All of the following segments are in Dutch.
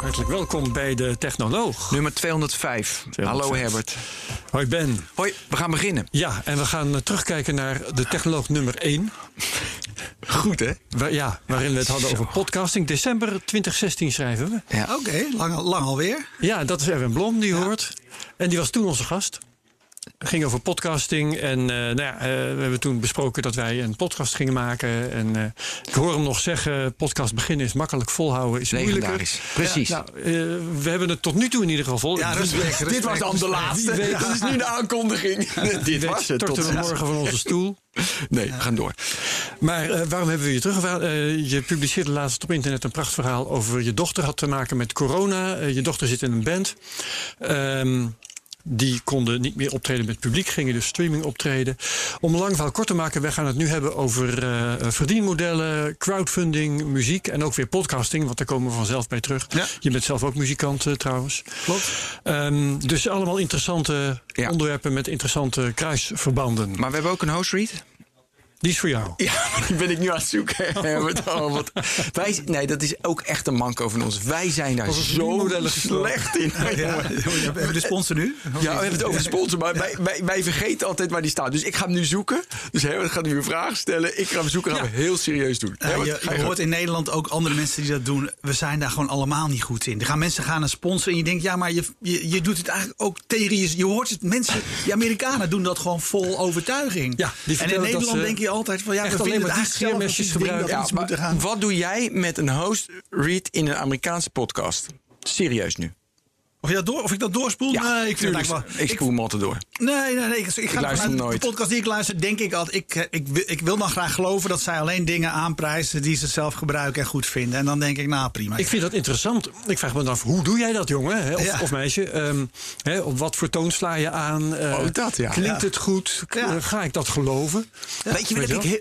Hartelijk welkom bij de Technoloog. Nummer 205. Hallo Herbert. Hoi Ben. Hoi, we gaan beginnen. Ja, en we gaan terugkijken naar de Technoloog nummer 1. Goed, hè? Waarin we het hadden over podcasting. December 2016 schrijven we. Ja. Oké, lang alweer. Ja, dat is Erwin Blom, die hoort. En die was toen onze gast. Het ging over podcasting en we hebben toen besproken dat wij een podcast gingen maken. En ik hoor hem nog zeggen, podcast beginnen is makkelijk, volhouden is moeilijker. Precies. Ja, we hebben het tot nu toe in ieder geval vol. Ja, dit was dan de laatste. Ja. Dat is nu de aankondiging. Dit was het. Storten we morgen van onze stoel. Nee, we gaan door. Maar waarom hebben we je teruggevraagd? Je publiceerde laatst op internet een prachtverhaal over je dochter. Had te maken met corona. Je dochter zit in een band. Die konden niet meer optreden met het publiek, gingen dus streaming optreden. Om een lang verhaal kort te maken, wij gaan het nu hebben over verdienmodellen, crowdfunding, muziek en ook weer podcasting, want daar komen we vanzelf bij terug. Ja. Je bent zelf ook muzikant trouwens. Klopt. Dus allemaal interessante onderwerpen met interessante kruisverbanden. Maar we hebben ook een host-read. Die is voor jou. Ja, die ben ik nu aan het zoeken. Dat is ook echt een manco van ons. Wij zijn daar zo slecht in. Ja. We hebben de sponsor nu. Ja, we hebben het over de sponsor. Maar wij vergeten altijd waar die staat. Dus ik ga hem nu zoeken. Dus Herbert gaat nu een vraag stellen. Ik ga hem zoeken. Gaan we heel serieus doen. Je hoort in Nederland ook andere mensen die dat doen. We zijn daar gewoon allemaal niet goed in. Er gaan mensen gaan een sponsor. En je denkt, ja, maar je doet het eigenlijk ook tegen je. Je hoort het. Mensen, die Amerikanen doen dat gewoon vol overtuiging. Ja, en in Nederland denk je altijd van we vinden het eigenlijk zelf een gebruiken. Wat doe jij met een host read in een Amerikaanse podcast? Serieus nu. Of ik dat doorspoel? Ja, nee, ik spoel hem altijd door. Nee. Ik ga luister vanuit nooit. De podcast die ik luister, denk ik altijd... Ik wil dan graag geloven dat zij alleen dingen aanprijzen die ze zelf gebruiken en goed vinden. En dan denk ik, prima. Ik vind dat interessant. Ik vraag me dan af, hoe doe jij dat, jongen? Hè? Of meisje? Op wat voor toon sla je aan? Klinkt het goed? Ga ik dat geloven? Ja.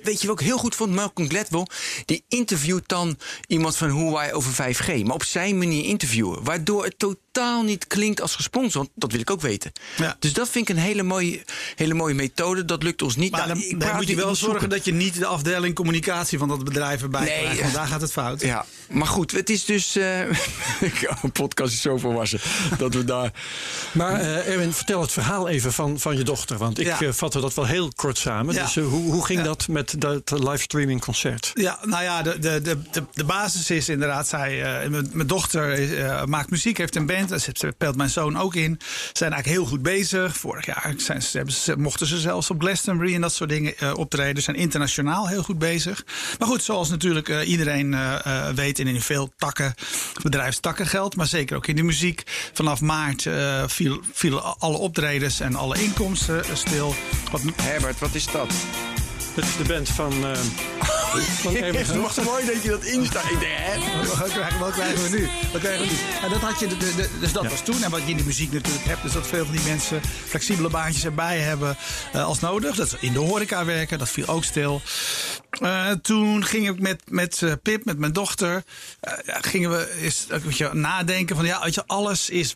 Weet je wat ik heel goed vond? Malcolm Gladwell, die interviewt dan iemand van Hawaii over 5G. Maar op zijn manier interviewen. Waardoor het totaal niet klinkt als gesponsord, dat wil ik ook weten. Ja. Dus dat vind ik een hele mooie methode. Dat lukt ons niet. Maar dan moet je wel zorgen dat je niet de afdeling communicatie van dat bedrijf erbij krijgt. Want daar gaat het fout. Ja. Maar goed, het is dus... een podcast is zo volwassen dat we daar... Maar Erwin, vertel het verhaal even van je dochter. Want ik vatte dat wel heel kort samen. Ja. Dus hoe ging dat met dat livestreaming concert? Ja, de basis is inderdaad... mijn dochter maakt muziek, heeft een band. Ze peelt mijn zoon ook in. Ze zijn eigenlijk heel goed bezig. Vorig jaar mochten ze zelfs op Glastonbury en dat soort dingen optreden. Ze zijn internationaal heel goed bezig. Maar goed, zoals natuurlijk iedereen weet... en in veel takken, bedrijfstakken geldt... maar zeker ook in de muziek. Vanaf maart vielen alle optredens en alle inkomsten stil. Herbert, wat is dat? Dat is de band van... Het was mooi dat je dat instaat. Wat krijgen we nu? En dat had je was toen. En wat je in de muziek natuurlijk hebt... is dat veel van die mensen flexibele baantjes erbij hebben als nodig. Dat ze in de horeca werken, dat viel ook stil. Toen ging ik met Pip, met mijn dochter... gingen we eens een beetje nadenken van... alles is...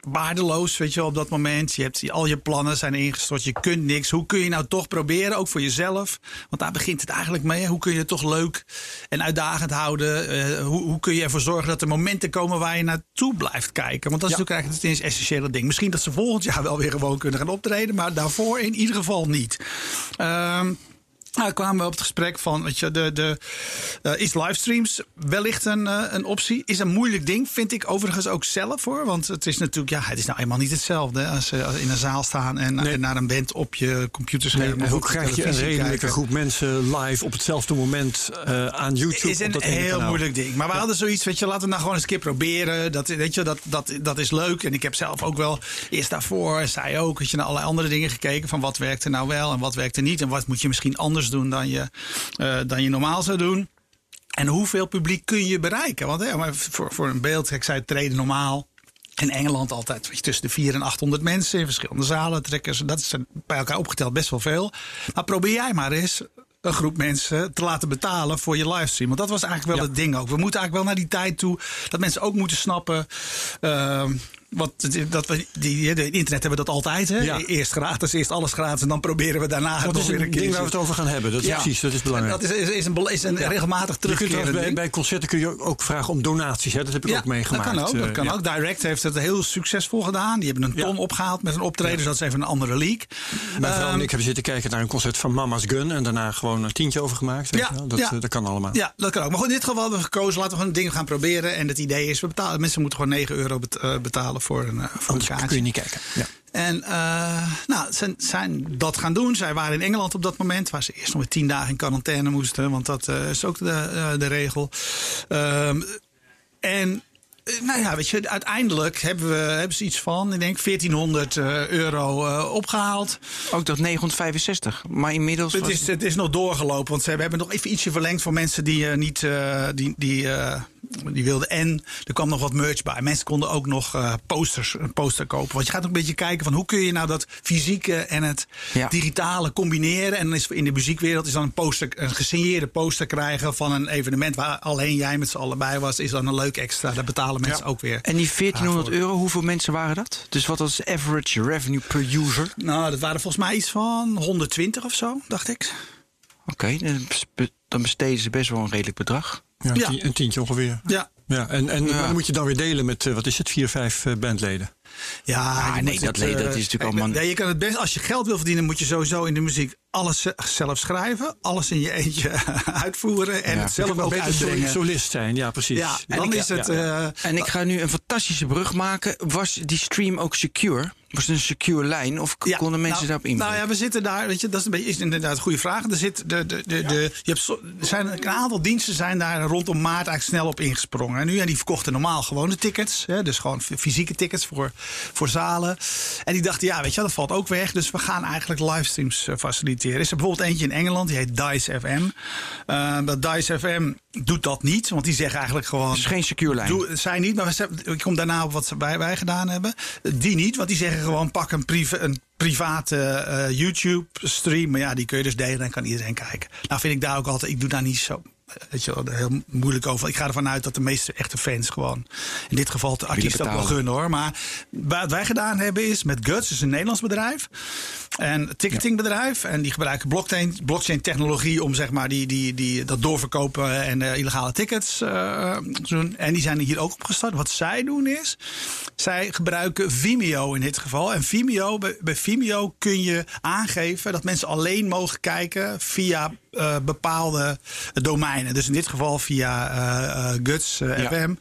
waardeloos, op dat moment. Je hebt al je plannen zijn ingestort, je kunt niks. Hoe kun je nou toch proberen, ook voor jezelf? Want daar begint het eigenlijk mee. Hoe kun je het toch leuk en uitdagend houden? Hoe kun je ervoor zorgen dat er momenten komen waar je naartoe blijft kijken? Want dat is natuurlijk eigenlijk het essentiële ding. Misschien dat ze volgend jaar wel weer gewoon kunnen gaan optreden, maar daarvoor in ieder geval niet. Kwamen we op het gesprek van, is livestreams wellicht een optie? Is een moeilijk ding, vind ik overigens ook zelf hoor. Want het is natuurlijk, het is nou eenmaal niet hetzelfde hè, als in een zaal staan en naar een band op je computerscherm. Nee, hoe krijg je een redelijke groep mensen live op hetzelfde moment aan YouTube? Is een heel moeilijk ding. Maar we hadden zoiets, laten we nou gewoon eens een keer proberen. Dat is leuk. En ik heb zelf ook wel eerst daarvoor, zij ook, naar allerlei andere dingen gekeken. Van wat werkt er nou wel en wat werkt er niet? En wat moet je misschien anders doen dan je normaal zou doen. En hoeveel publiek kun je bereiken? Want voor een beeld, ik zei, treden normaal. In Engeland altijd tussen de 400 en 800 mensen in verschillende zalen, trekkers. Dat is bij elkaar opgeteld best wel veel. Maar probeer jij maar eens een groep mensen te laten betalen voor je livestream. Want dat was eigenlijk wel het ding ook. We moeten eigenlijk wel naar die tijd toe dat mensen ook moeten snappen. De internet hebben dat altijd. Hè? Ja. Eerst gratis, eerst alles gratis. En dan proberen we daarna... Dat is een ding waar we het over gaan hebben. Dat is precies, dat is belangrijk. En dat is een regelmatig terugkerend ding. Bij concerten kun je ook vragen om donaties. Hè? Dat heb ik ook meegemaakt. Dat kan ook. Direct heeft het heel succesvol gedaan. Die hebben een ton opgehaald met een optreden. Dus dat is even een andere league. Mijn vrouw en ik hebben zitten kijken naar een concert van Mama's Gun. En daarna gewoon een tientje overgemaakt. Dat kan allemaal. Ja, dat kan ook. Maar goed, in dit geval hebben we gekozen. Laten we gewoon dingen gaan proberen. En het idee is, mensen moeten gewoon €9 betalen. Voor een kaartje. Kun je niet kijken. Ja. En ze zijn dat gaan doen. Zij waren in Engeland op dat moment, waar ze eerst nog met 10 dagen in quarantaine moesten, want dat is ook de regel. Uiteindelijk hebben ze iets van, ik denk, €1400 opgehaald. Ook dat 965, maar inmiddels... Het is nog doorgelopen, want ze hebben nog even ietsje verlengd voor mensen die niet... Die wilden en er kwam nog wat merch bij. Mensen konden ook nog posters kopen. Want je gaat ook een beetje kijken van hoe kun je nou dat fysieke en het digitale combineren. En dan is in de muziekwereld is dan een gesigneerde poster krijgen van een evenement waar alleen jij met z'n allen bij was, is dan een leuk extra. Daar betalen mensen ook weer. En die €1400, hoeveel mensen waren dat? Dus wat was average revenue per user? Nou, dat waren volgens mij iets van 120 of zo, dacht ik. Oké, dan besteden ze best wel een redelijk bedrag. Ja, een tientje ongeveer. Ja. Ja, en dan moet je dan weer delen met, 4, 5 bandleden? Dat is natuurlijk allemaal... Nee, je kan het best, als je geld wil verdienen, moet je sowieso in de muziek alles zelf schrijven. Alles in je eentje uitvoeren. En het zelf ook uitbrengen. Solist zijn, ja precies. Ja, en ik ga nu een fantastische brug maken. Was die stream ook secure? Was het een secure lijn of konden mensen daarop inbreken? Nou ja, we zitten daar, weet je, dat is inderdaad een goede vraag. Een aantal diensten zijn daar rondom maart eigenlijk snel op ingesprongen. En die verkochten normaal gewone tickets. Hè, dus gewoon fysieke tickets voor zalen. En die dachten, ja, weet je, dat valt ook weg. Dus we gaan eigenlijk livestreams faciliteren. Is er bijvoorbeeld eentje in Engeland, die heet Dice FM. Dat Dice FM doet dat niet, want die zeggen eigenlijk gewoon... Het is geen secure lijn. Zij niet, maar ik kom daarna op wat wij gedaan hebben. Die niet, want die zeggen gewoon pak een private YouTube-stream. Maar ja, die kun je dus delen en kan iedereen kijken. Nou vind ik daar ook altijd... Ik doe daar niet zo heel moeilijk over. Ik ga ervan uit dat de meeste echte fans gewoon... In dit geval de artiesten ook wel gunnen, hoor. Maar wat wij gedaan hebben is met Guts, dus een Nederlands bedrijf... en ticketingbedrijf. En die gebruiken blockchain-technologie om zeg maar dat doorverkopen en illegale tickets te doen. En die zijn hier ook op gestart. Wat zij doen is, zij gebruiken Vimeo in dit geval. En bij Vimeo kun je aangeven dat mensen alleen mogen kijken via bepaalde domeinen. Dus in dit geval via Guts FM.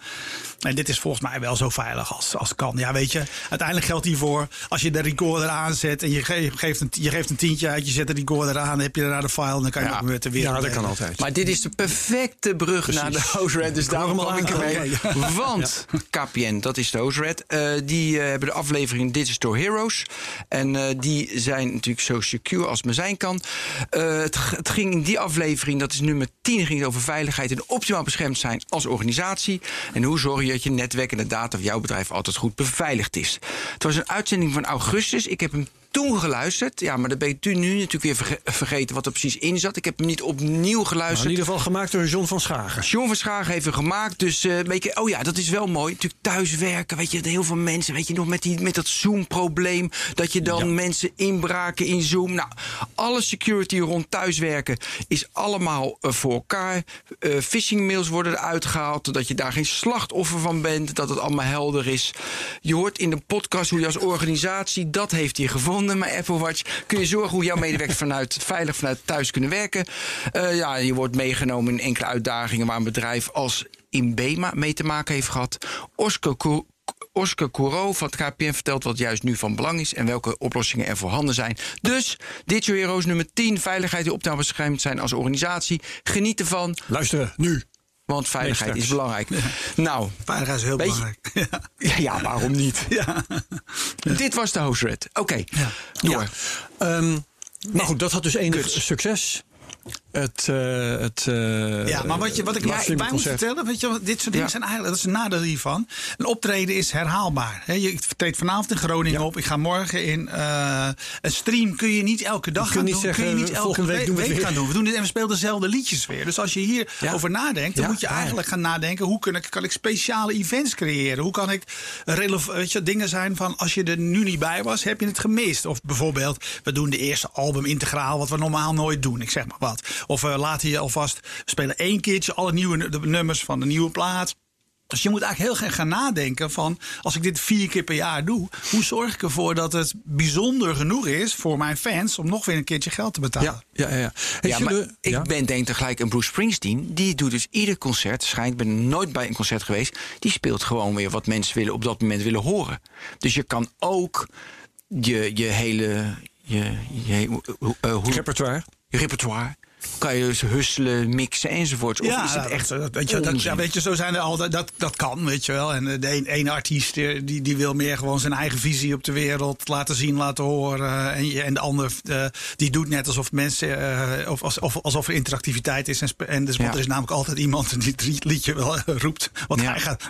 En dit is volgens mij wel zo veilig als kan. Ja, weet je, uiteindelijk geldt hiervoor als je de recorder aanzet en je geeft een tientje uit, je zet de recorder aan, dan heb je daarna de file en dan kan je ook weer te weer. Ja, dat kan altijd. Maar dit is de perfecte brug naar de host-red, dus daarom kwam ik ermee. Want KPN, dat is de host-red, die hebben de aflevering Digital Heroes. En die zijn natuurlijk zo secure als maar zijn kan. Het ging in die aflevering, dat is nummer 10, ging het over veiligheid en optimaal beschermd zijn als organisatie. En hoe zorg je dat je netwerk en de data van jouw bedrijf altijd goed beveiligd is. Het was een uitzending van augustus. Ik heb hem toen geluisterd. Ja, maar dan ben je nu natuurlijk weer vergeten wat er precies in zat. Ik heb hem niet opnieuw geluisterd. Maar in ieder geval gemaakt door John van Schagen. John van Schagen heeft hem gemaakt. Dus weet je, dat is wel mooi. Natuurlijk thuiswerken, weet je, heel veel mensen, weet je nog, met dat Zoom-probleem, dat je dan mensen inbraken in Zoom. Nou, alle security rond thuiswerken is allemaal voor elkaar. Phishing-mails worden eruit gehaald, dat je daar geen slachtoffer van bent, dat het allemaal helder is. Je hoort in de podcast hoe je als organisatie, dat heeft hij gevonden. Maar Apple Watch kun je zorgen hoe jouw medewerkers veilig vanuit thuis kunnen werken. Je wordt meegenomen in enkele uitdagingen waar een bedrijf als Inbema mee te maken heeft gehad. Oscar Courot van het KPN vertelt wat juist nu van belang is en welke oplossingen er voorhanden zijn. Dus Digital Heroes nummer 10, veiligheid die optimaal beschermd zijn als organisatie. Geniet ervan. Luister nu. Want veiligheid is belangrijk. Ja. Nou, veiligheid is heel belangrijk. Ja, waarom niet? Ja. Dit was de host-red. Oké, door. Maar goed, dat had dus enig succes. Wat ik moet vertellen, weet je, dit soort dingen zijn eigenlijk, dat is een nadeel hiervan. Een optreden is herhaalbaar. He, ik treed vanavond in Groningen op, ik ga morgen in een stream. Kun je niet elke dag gaan doen, kun je niet elke week gaan doen. We doen dit en we spelen dezelfde liedjes weer. Dus als je hierover nadenkt, dan moet je eigenlijk gaan nadenken, hoe kan ik speciale events creëren? Hoe kan ik dingen zijn van, als je er nu niet bij was, heb je het gemist? Of bijvoorbeeld, we doen de eerste album integraal, wat we normaal nooit doen, ik zeg maar wat. Of laten je alvast spelen 1 keertje alle nieuwe nummers van de nieuwe plaat. Dus je moet eigenlijk heel erg gaan nadenken van, als ik dit 4 keer per jaar doe, hoe zorg ik ervoor dat het bijzonder genoeg is voor mijn fans om nog weer een keertje geld te betalen? Ik denk tegelijk een Bruce Springsteen, die doet dus ieder concert, ik ben nooit bij een concert geweest, die speelt gewoon weer wat mensen willen op dat moment willen horen. Dus je kan ook je repertoire kan je dus husselen, mixen enzovoort. Of is het echt zo zijn er altijd. Dat kan, weet je wel. En de een artiest die wil meer gewoon zijn eigen visie op de wereld laten zien, laten horen. En de ander die doet net alsof mensen alsof er interactiviteit is. En er is namelijk altijd iemand die het liedje wel roept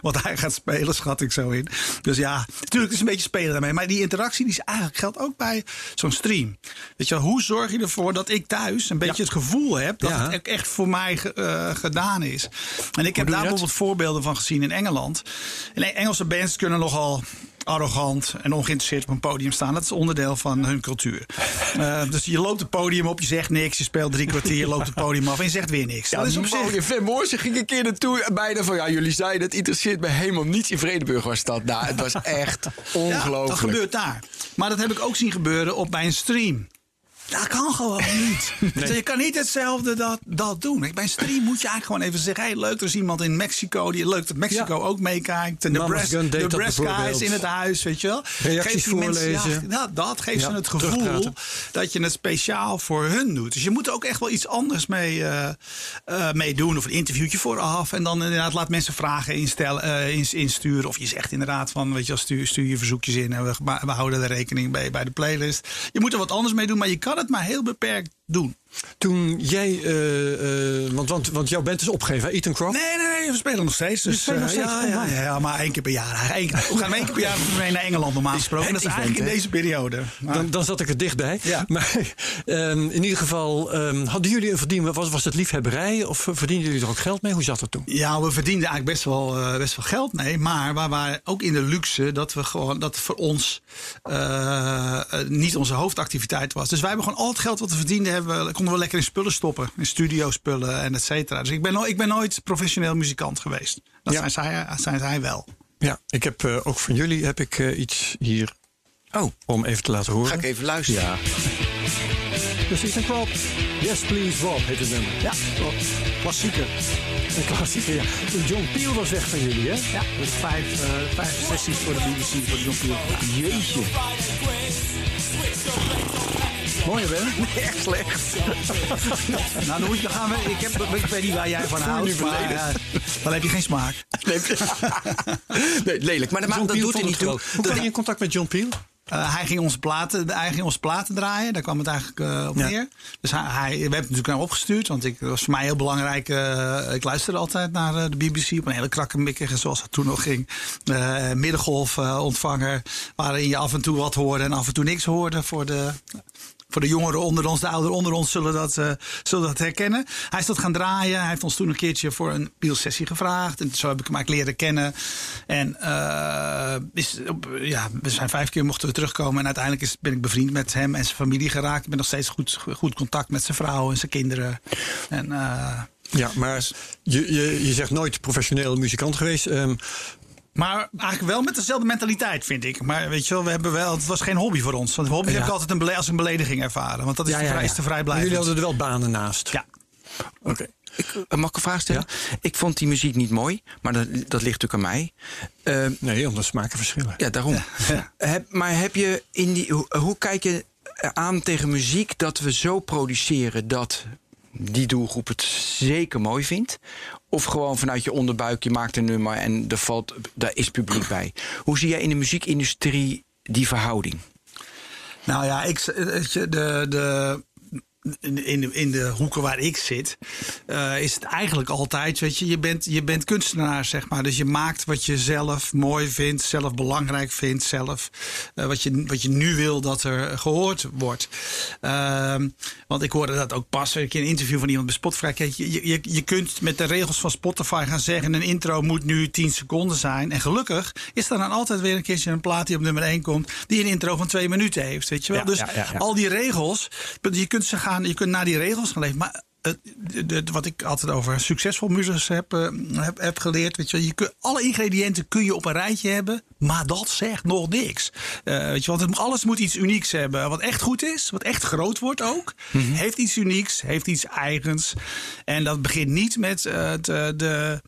wat hij gaat spelen, schat ik zo in. Dus ja, natuurlijk is een beetje spelen daarmee. Maar die interactie die is eigenlijk geldt ook bij zo'n stream. Weet je wel, hoe zorg je ervoor dat ik thuis een beetje het gevoel heb dat het echt voor mij gedaan is. En ik heb daar bijvoorbeeld voorbeelden van gezien in Engeland. En Engelse bands kunnen nogal arrogant en ongeïnteresseerd op een podium staan. Dat is onderdeel van hun cultuur. Dus je loopt het podium op, je zegt niks, je speelt 3 kwartier, je loopt het podium af en je zegt weer niks. Ja, dat is op zich. Van Morsen ging een keer naartoe bijna van, ja, jullie zeiden het interesseert me helemaal niets. In Vredenburg was dat. Nou, het was echt ongelooflijk. Ja, dat gebeurt daar. Maar dat heb ik ook zien gebeuren bij een stream. Dat kan gewoon niet. Nee. Je kan niet hetzelfde dat doen. Bij een stream moet je eigenlijk gewoon even zeggen, hey, leuk, er is iemand in Mexico. Leuk dat Mexico ook meekijkt. En de Nebraska is in het huis, weet je wel. Reacties voorlezen. Mensen, dat geeft ze het gevoel dat je het speciaal voor hun doet. Dus je moet er ook echt wel iets anders mee doen. Of een interviewtje vooraf. En dan inderdaad laat mensen vragen insturen. Of je zegt inderdaad van, weet je wel, stuur je verzoekjes in. En we houden er rekening mee bij de playlist. Je moet er wat anders mee doen, maar je kan het maar heel beperkt doen. Toen jij, want jouw band is opgegeven, Ethan Croft? Nee, we spelen nog steeds. Maar 1 keer per jaar. We gaan 1 keer per jaar mee naar Engeland normaal gesproken. Dat is eigenlijk in deze periode. Maar dan zat ik er dichtbij. Ja. Maar in ieder geval, hadden jullie een verdienmodel? Was het liefhebberij? Of verdienden jullie er ook geld mee? Hoe zat dat toen? Ja, we verdienden eigenlijk best wel geld mee. Maar we waren ook in de luxe dat we gewoon dat voor ons niet onze hoofdactiviteit was. Dus wij hebben gewoon al het geld wat we verdienden konden we lekker in spullen stoppen. In studiospullen en et cetera. Dus ik ben nooit professioneel muzikant geweest. Dat zijn zij wel. Ja, ik heb ook van jullie iets hier om even te laten horen. Ga ik even luisteren. Ja. Dus Ethan Croft. Yes, please, Rob, heet het nummer. Ja, klassieker. Een klassieker, ja. John Peel was weg van jullie, hè? Ja, dus 5 sessies voor de BBC voor John Peel. Ja. Jeetje. Mooi, hè? Nee, echt slecht. Nou, dan moet je gaan. Ik weet niet waar jij van houdt, maar dan heb je geen smaak. Nee, lelijk. Maar dat doet hij niet toe. Hoe kwam je in contact met John Peel? Hij ging onze platen draaien. Daar kwam het eigenlijk op neer. Dus we hebben het natuurlijk naar opgestuurd. Want dat was voor mij heel belangrijk. Ik luisterde altijd naar de BBC. Op een hele krakkemikkige, zoals dat toen nog ging. Middengolf ontvanger. Waarin je af en toe wat hoorde en af en toe niks hoorde voor de jongeren onder ons, de ouderen onder ons zullen dat herkennen. Hij is dat gaan draaien. Hij heeft ons toen een keertje voor een Peel-sessie gevraagd. En zo heb ik hem eigenlijk leren kennen. En we zijn 5 keer mochten we terugkomen. En uiteindelijk ben ik bevriend met hem en zijn familie geraakt. Ik ben nog steeds goed contact met zijn vrouw en zijn kinderen. En, ja, maar je zegt nooit professioneel muzikant geweest. Maar eigenlijk wel met dezelfde mentaliteit, vind ik. Maar weet je wel, het was geen hobby voor ons. Want hobby heb ik altijd als een belediging ervaren. Want dat is te vrijblijvend. Jullie hadden er wel banen naast. Ja. Oké. Mag ik een vraag stellen? Ja? Ik vond die muziek niet mooi, maar dat ligt natuurlijk aan mij. Nee, omdat smaken verschillen. Ja, daarom. Ja. Maar heb je hoe kijk je aan tegen muziek dat we zo produceren dat die doelgroep het zeker mooi vindt? Of gewoon vanuit je onderbuik, je maakt een nummer en daar is publiek bij. Hoe zie jij in de muziekindustrie die verhouding? Nou ja, in de hoeken waar ik zit, is het eigenlijk altijd, weet je, je bent kunstenaar, zeg maar. Dus je maakt wat je zelf mooi vindt, zelf belangrijk vindt, zelf wat je nu wil dat er gehoord wordt. Want ik hoorde dat ook pas, een keer een interview van iemand bij Spotify. Kijk, je kunt met de regels van Spotify gaan zeggen, een intro moet nu 10 seconden zijn. En gelukkig is er dan altijd weer een keertje een plaat die op nummer 1 komt, die een intro van 2 minuten heeft, weet je wel. Ja, dus ja. Al die regels, je kunt naar die regels gaan leven, maar wat ik altijd over succesvol muzikus heb geleerd, weet je, alle ingrediënten kun je op een rijtje hebben, maar dat zegt nog niks. Weet je, want alles moet iets unieks hebben, wat echt goed is, wat echt groot wordt ook, mm-hmm. heeft iets unieks, heeft iets eigens, en dat begint niet met de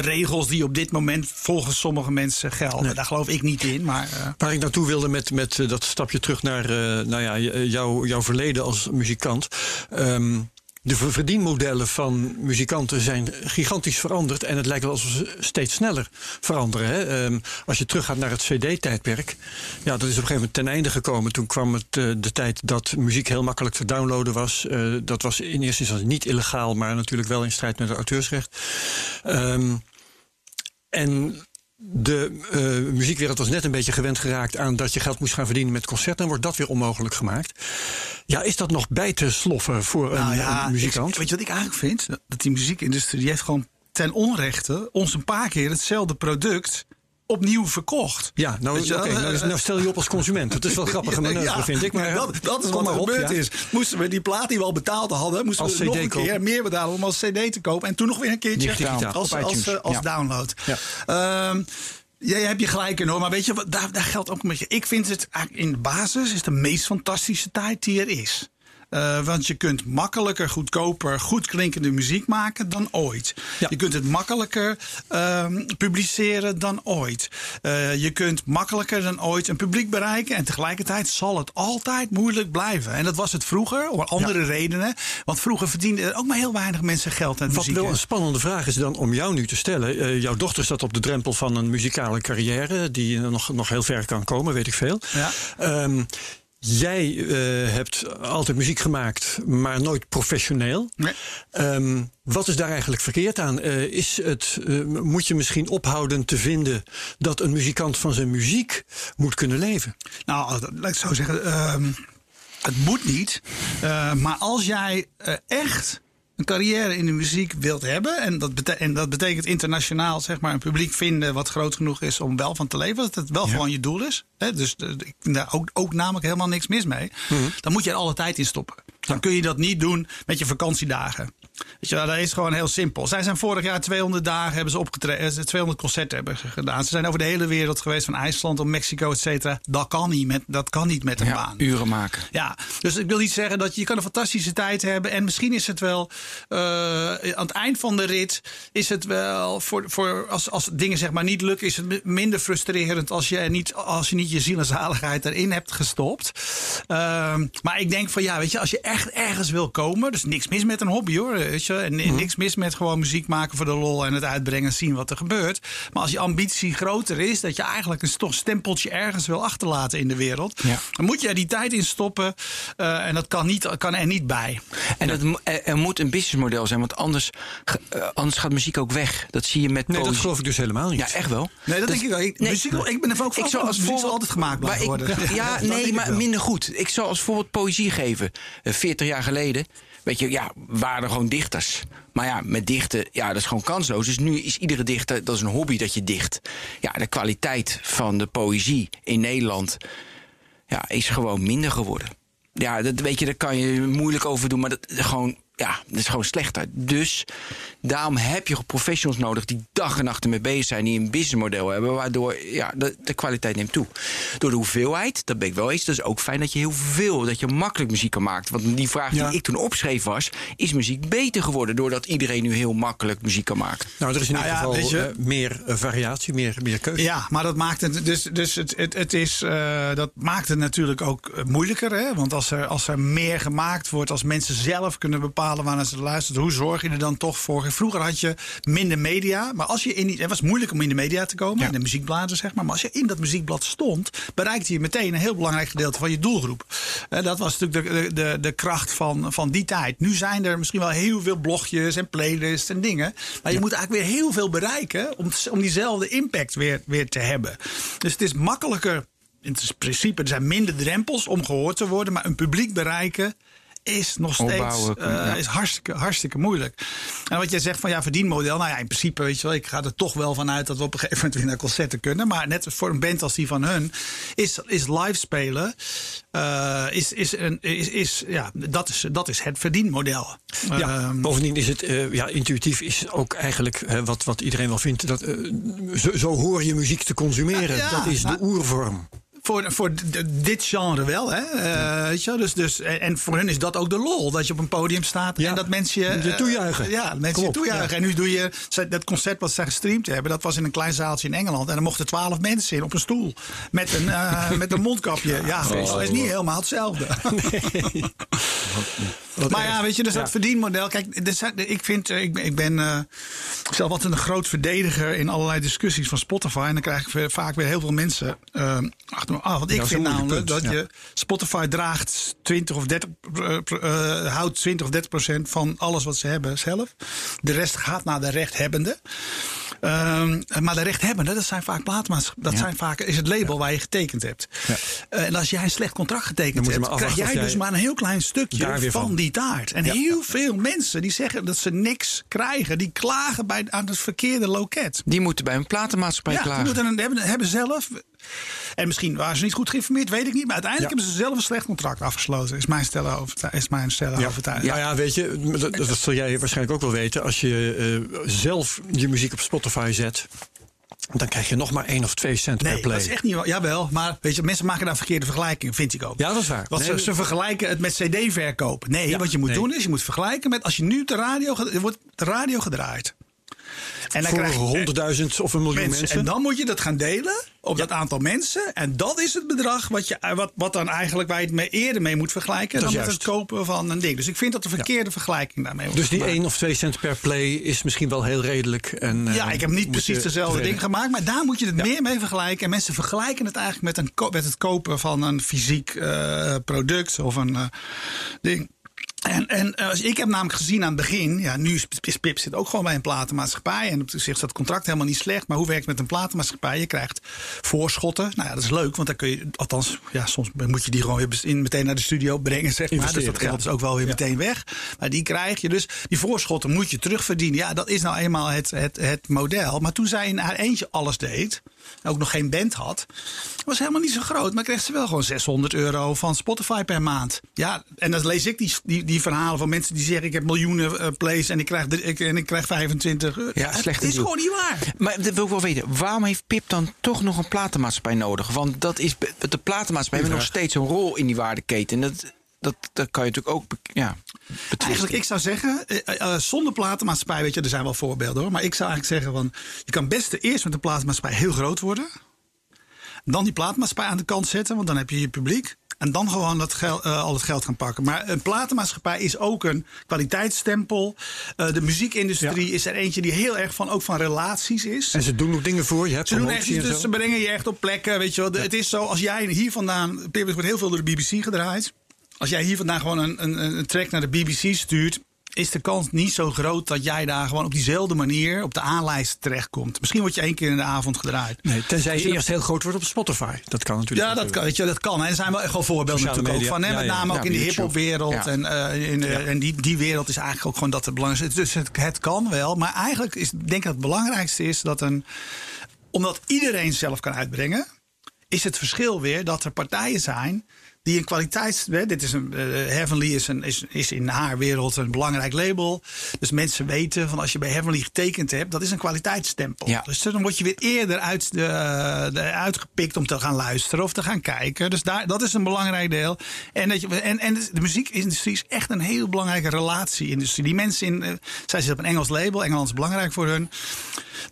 regels die op dit moment volgens sommige mensen gelden. Nee. Daar geloof ik niet in. Maar, waar ik naartoe wilde met dat stapje terug naar jouw verleden als muzikant. De verdienmodellen van muzikanten zijn gigantisch veranderd. En het lijkt wel alsof ze steeds sneller veranderen. Hè? Als je teruggaat naar het cd-tijdperk. Ja, dat is op een gegeven moment ten einde gekomen. Toen kwam de tijd dat muziek heel makkelijk te downloaden was. Dat was in eerste instantie niet illegaal, maar natuurlijk wel in strijd met het auteursrecht. En de muziekwereld was net een beetje gewend geraakt aan dat je geld moest gaan verdienen met concerten. Dan wordt dat weer onmogelijk gemaakt. Ja, is dat nog bij te sloffen voor een muzikant? Weet je wat ik eigenlijk vind? Dat die muziekindustrie die heeft gewoon ten onrechte ons een paar keer hetzelfde product opnieuw verkocht. Ja, nou stel je op als consument. Dat is wel grappige manoeuvre, vind ik. Maar dat is wat er gebeurd is. Moesten we die plaat die we al betaald hadden, moesten we nog een keer meer betalen om als cd te kopen. En toen nog weer een keertje als download. Ja. Jij hebt je gelijk in, hoor, maar weet je, daar geldt ook een beetje. Ik vind het in de basis is de meest fantastische tijd die er is. Want je kunt makkelijker, goedkoper, goed klinkende muziek maken dan ooit. Ja. Je kunt het makkelijker publiceren dan ooit. Je kunt makkelijker dan ooit een publiek bereiken. En tegelijkertijd zal het altijd moeilijk blijven. En dat was het vroeger, om andere redenen. Want vroeger verdienden er ook maar heel weinig mensen geld aan muziek. Wat wel een spannende vraag is dan om jou nu te stellen. Jouw dochter staat op de drempel van een muzikale carrière die nog heel ver kan komen, weet ik veel. Ja. Jij hebt altijd muziek gemaakt, maar nooit professioneel. Nee. Wat is daar eigenlijk verkeerd aan? Moet je misschien ophouden te vinden dat een muzikant van zijn muziek moet kunnen leven? Nou, laat ik zo zeggen, het moet niet. Maar als jij echt een carrière in de muziek wilt hebben, en dat betekent internationaal, zeg maar, een publiek vinden wat groot genoeg is om wel van te leven, dat het wel gewoon je doel is. Hè? Dus ik vind daar ook namelijk helemaal niks mis mee. Mm-hmm. Dan moet je er alle tijd in stoppen. Dan kun je dat niet doen met je vakantiedagen. Weet je wel, dat is gewoon heel simpel. Zij zijn vorig jaar 200 dagen hebben ze opgetreden, 200 concerten hebben ze gedaan. Ze zijn over de hele wereld geweest, van IJsland tot Mexico, et cetera. Dat kan niet met een baan. Uren maken. Ja, dus ik wil niet zeggen dat je kan een fantastische tijd hebben. En misschien is het wel aan het eind van de rit is het wel voor als dingen, zeg maar, niet lukken, is het minder frustrerend als je niet je ziel en zaligheid erin hebt gestopt. Maar ik denk van weet je, als je echt ergens wil komen, dus niks mis met een hobby, hoor. En niks mis met gewoon muziek maken voor de lol en het uitbrengen en zien wat er gebeurt. Maar als je ambitie groter is, dat je eigenlijk een toch stempeltje ergens wil achterlaten in de wereld, dan moet je er die tijd in stoppen. En dat kan er niet bij. En er moet een businessmodel zijn, want anders gaat muziek ook weg. Dat zie je met dat geloof ik dus helemaal niet. Ja, echt wel. Nee, dat denk ik wel. Ik ben er ook van dat muziek zal altijd gemaakt blijven worden. Maar minder goed. Ik zal als voorbeeld poëzie geven. 40 jaar geleden. Weet je, waren er gewoon dichters. Maar met dichten, dat is gewoon kansloos. Dus nu is iedere dichter, dat is een hobby dat je dicht. Ja, de kwaliteit van de poëzie in Nederland is gewoon minder geworden. Ja, dat weet je, daar kan je moeilijk over doen. Maar dat is gewoon slechter. Dus daarom heb je professionals nodig die dag en nacht ermee bezig zijn, die een businessmodel hebben, waardoor de kwaliteit neemt toe. Door de hoeveelheid, dat ben ik wel eens, dat is ook fijn dat je heel veel, dat je makkelijk muziek kan maken. Want die vraag die ik toen opschreef was, is muziek beter geworden doordat iedereen nu heel makkelijk muziek kan maken? Nou, er is in ieder geval meer variatie, meer keuze. Ja, maar dat maakt het, dus het is, dat maakt het natuurlijk ook moeilijker, hè? Want als er meer gemaakt wordt, als mensen zelf kunnen bepalen bepalen waar ze luistert. Hoe zorg je er dan toch voor? Vroeger had je minder media. Maar als je het was moeilijk om in de media te komen. Ja. In de muziekbladen, zeg maar. Maar als je in dat muziekblad stond, bereikte je meteen een heel belangrijk gedeelte van je doelgroep. Dat was natuurlijk de kracht van die tijd. Nu zijn er misschien wel heel veel blogjes en playlists en dingen. Maar je moet eigenlijk weer heel veel bereiken om diezelfde impact weer te hebben. Dus het is makkelijker. In principe, er zijn minder drempels om gehoord te worden, maar een publiek bereiken is nog steeds is hartstikke moeilijk. En wat jij zegt van verdienmodel, nou ja, in principe, weet je wel, ik ga er toch wel vanuit dat we op een gegeven moment weer naar concerten kunnen. Maar net voor een band als die van hun is live spelen, dat is het verdienmodel. Bovendien is het intuïtief is ook eigenlijk wat iedereen wel vindt dat zo hoor je muziek te consumeren. Dat is de oervorm. Voor dit genre wel, hè? Weet je, dus, en voor hun is dat ook de lol. Dat je op een podium staat en dat mensen je toejuichen. Ja, dat mensen je toejuichen. Ja. En nu doe je dat concert wat ze gestreamd hebben. Dat was in een klein zaaltje in Engeland. En er mochten 12 mensen in op een stoel. Met een mondkapje. Dat is niet helemaal hetzelfde. Nee. Maar ja, weet je, dus dat verdienmodel. Kijk, ik ben zelf altijd een groot verdediger in allerlei discussies van Spotify. En dan krijg ik vaak weer heel veel mensen achter me. Want ik vind namelijk dat je Spotify draagt 20 of 30% van alles wat ze hebben zelf. De rest gaat naar de rechthebbende. Maar de rechthebbenden, dat zijn vaak platenmaatschappijen. Dat zijn vaak, is het label waar je getekend hebt. Ja. En als jij een slecht contract getekend hebt, krijg jij dus maar een heel klein stukje van die taart. En heel veel mensen die zeggen dat ze niks krijgen, die klagen aan het verkeerde loket. Die moeten bij een platenmaatschappij klagen. Die moeten hebben zelf. En misschien waren ze niet goed geïnformeerd, weet ik niet. Maar uiteindelijk hebben ze zelf een slecht contract afgesloten. Is mijn stellige overtuiging. Ja. Nou ja, weet je, dat zul jij waarschijnlijk ook wel weten. Als je zelf je muziek op Spotify zet, dan krijg je nog maar 1 of 2 cent per play. Dat is echt niet waar. Jawel, maar weet je, mensen maken daar verkeerde vergelijkingen, vind ik ook. Ja, dat is waar. Want ze vergelijken het met cd-verkoop. Nee, wat je moet doen is, je moet vergelijken met, als je nu wordt de radio gedraaid. En dan krijg je 100.000 of 1 miljoen mensen. En dan moet je dat gaan delen op dat aantal mensen. En dat is het bedrag wat dan eigenlijk waar je het eerder mee moet vergelijken. Dan met het kopen van een ding. Dus ik vind dat de verkeerde vergelijking daarmee wordt. Dus die 1 of 2 cent per play is misschien wel heel redelijk. En, ik heb niet precies dezelfde ding gemaakt. Maar daar moet je het meer mee vergelijken. En mensen vergelijken het eigenlijk met het kopen van een fysiek product of een ding. En ik heb namelijk gezien aan het begin, nu is Pip zit ook gewoon bij een platenmaatschappij. En op zich is dat contract helemaal niet slecht. Maar hoe werkt het met een platenmaatschappij? Je krijgt voorschotten. Nou ja, dat is leuk, want dan kun je, althans, soms moet je die gewoon weer meteen naar de studio brengen, zeg maar. Dus dat geld is ook wel weer meteen weg. Maar die krijg je dus. Die voorschotten moet je terugverdienen. Ja, dat is nou eenmaal het model. Maar toen zij in haar eentje alles deed, ook nog geen band had, was helemaal niet zo groot. Maar kreeg ze wel gewoon €600 van Spotify per maand. Ja, en dan lees ik die verhalen van mensen die zeggen, ik heb miljoenen plays en ik krijg 25. Ja, slecht. Het is gewoon niet waar. Maar dat wil ik wel weten. Waarom heeft Pip dan toch nog een platenmaatschappij nodig? Want dat is, de platenmaatschappij hebben nog steeds een rol in die waardeketen. Dat kan je natuurlijk ook betwisten. Eigenlijk, ik zou zeggen, zonder platenmaatschappij, weet je, er zijn wel voorbeelden hoor. Maar ik zou eigenlijk zeggen, je kan best eerst met de platenmaatschappij heel groot worden. Dan die platenmaatschappij aan de kant zetten, want dan heb je je publiek. En dan gewoon al het geld gaan pakken. Maar een platenmaatschappij is ook een kwaliteitsstempel. De muziekindustrie is er eentje die heel erg ook van relaties is. En ze doen ook dingen voor je. Hè? Ze doen echt iets, dus ze brengen je echt op plekken. Weet je wel. Het is zo, als jij hier vandaan, Pip wordt heel veel door de BBC gedraaid. Als jij hier vandaan gewoon een track naar de BBC stuurt, is de kans niet zo groot dat jij daar gewoon op diezelfde manier op de aanlijst terechtkomt. Misschien word je 1 keer in de avond gedraaid. Nee, tenzij je eerst heel groot wordt op Spotify. Dat kan natuurlijk. Ja, dat kan. Weet je, dat kan. En er zijn wel echt wel voorbeelden natuurlijk ook van. Met name ook in de hiphopwereld. Ja. En die wereld is eigenlijk ook gewoon dat het belangrijkste is. Dus het kan wel. Maar eigenlijk denk ik dat het belangrijkste is dat omdat iedereen zelf kan uitbrengen, is het verschil weer dat er partijen zijn die een Heavenly is in haar wereld een belangrijk label. Dus mensen weten van als je bij Heavenly getekend hebt, dat is een kwaliteitsstempel. Ja. Dus dan word je weer eerder uitgepikt om te gaan luisteren of te gaan kijken. Dus dat is een belangrijk deel. En de muziekindustrie is echt een heel belangrijke relatie-industrie. Die mensen zij zitten op een Engels label. Engels is belangrijk voor hun.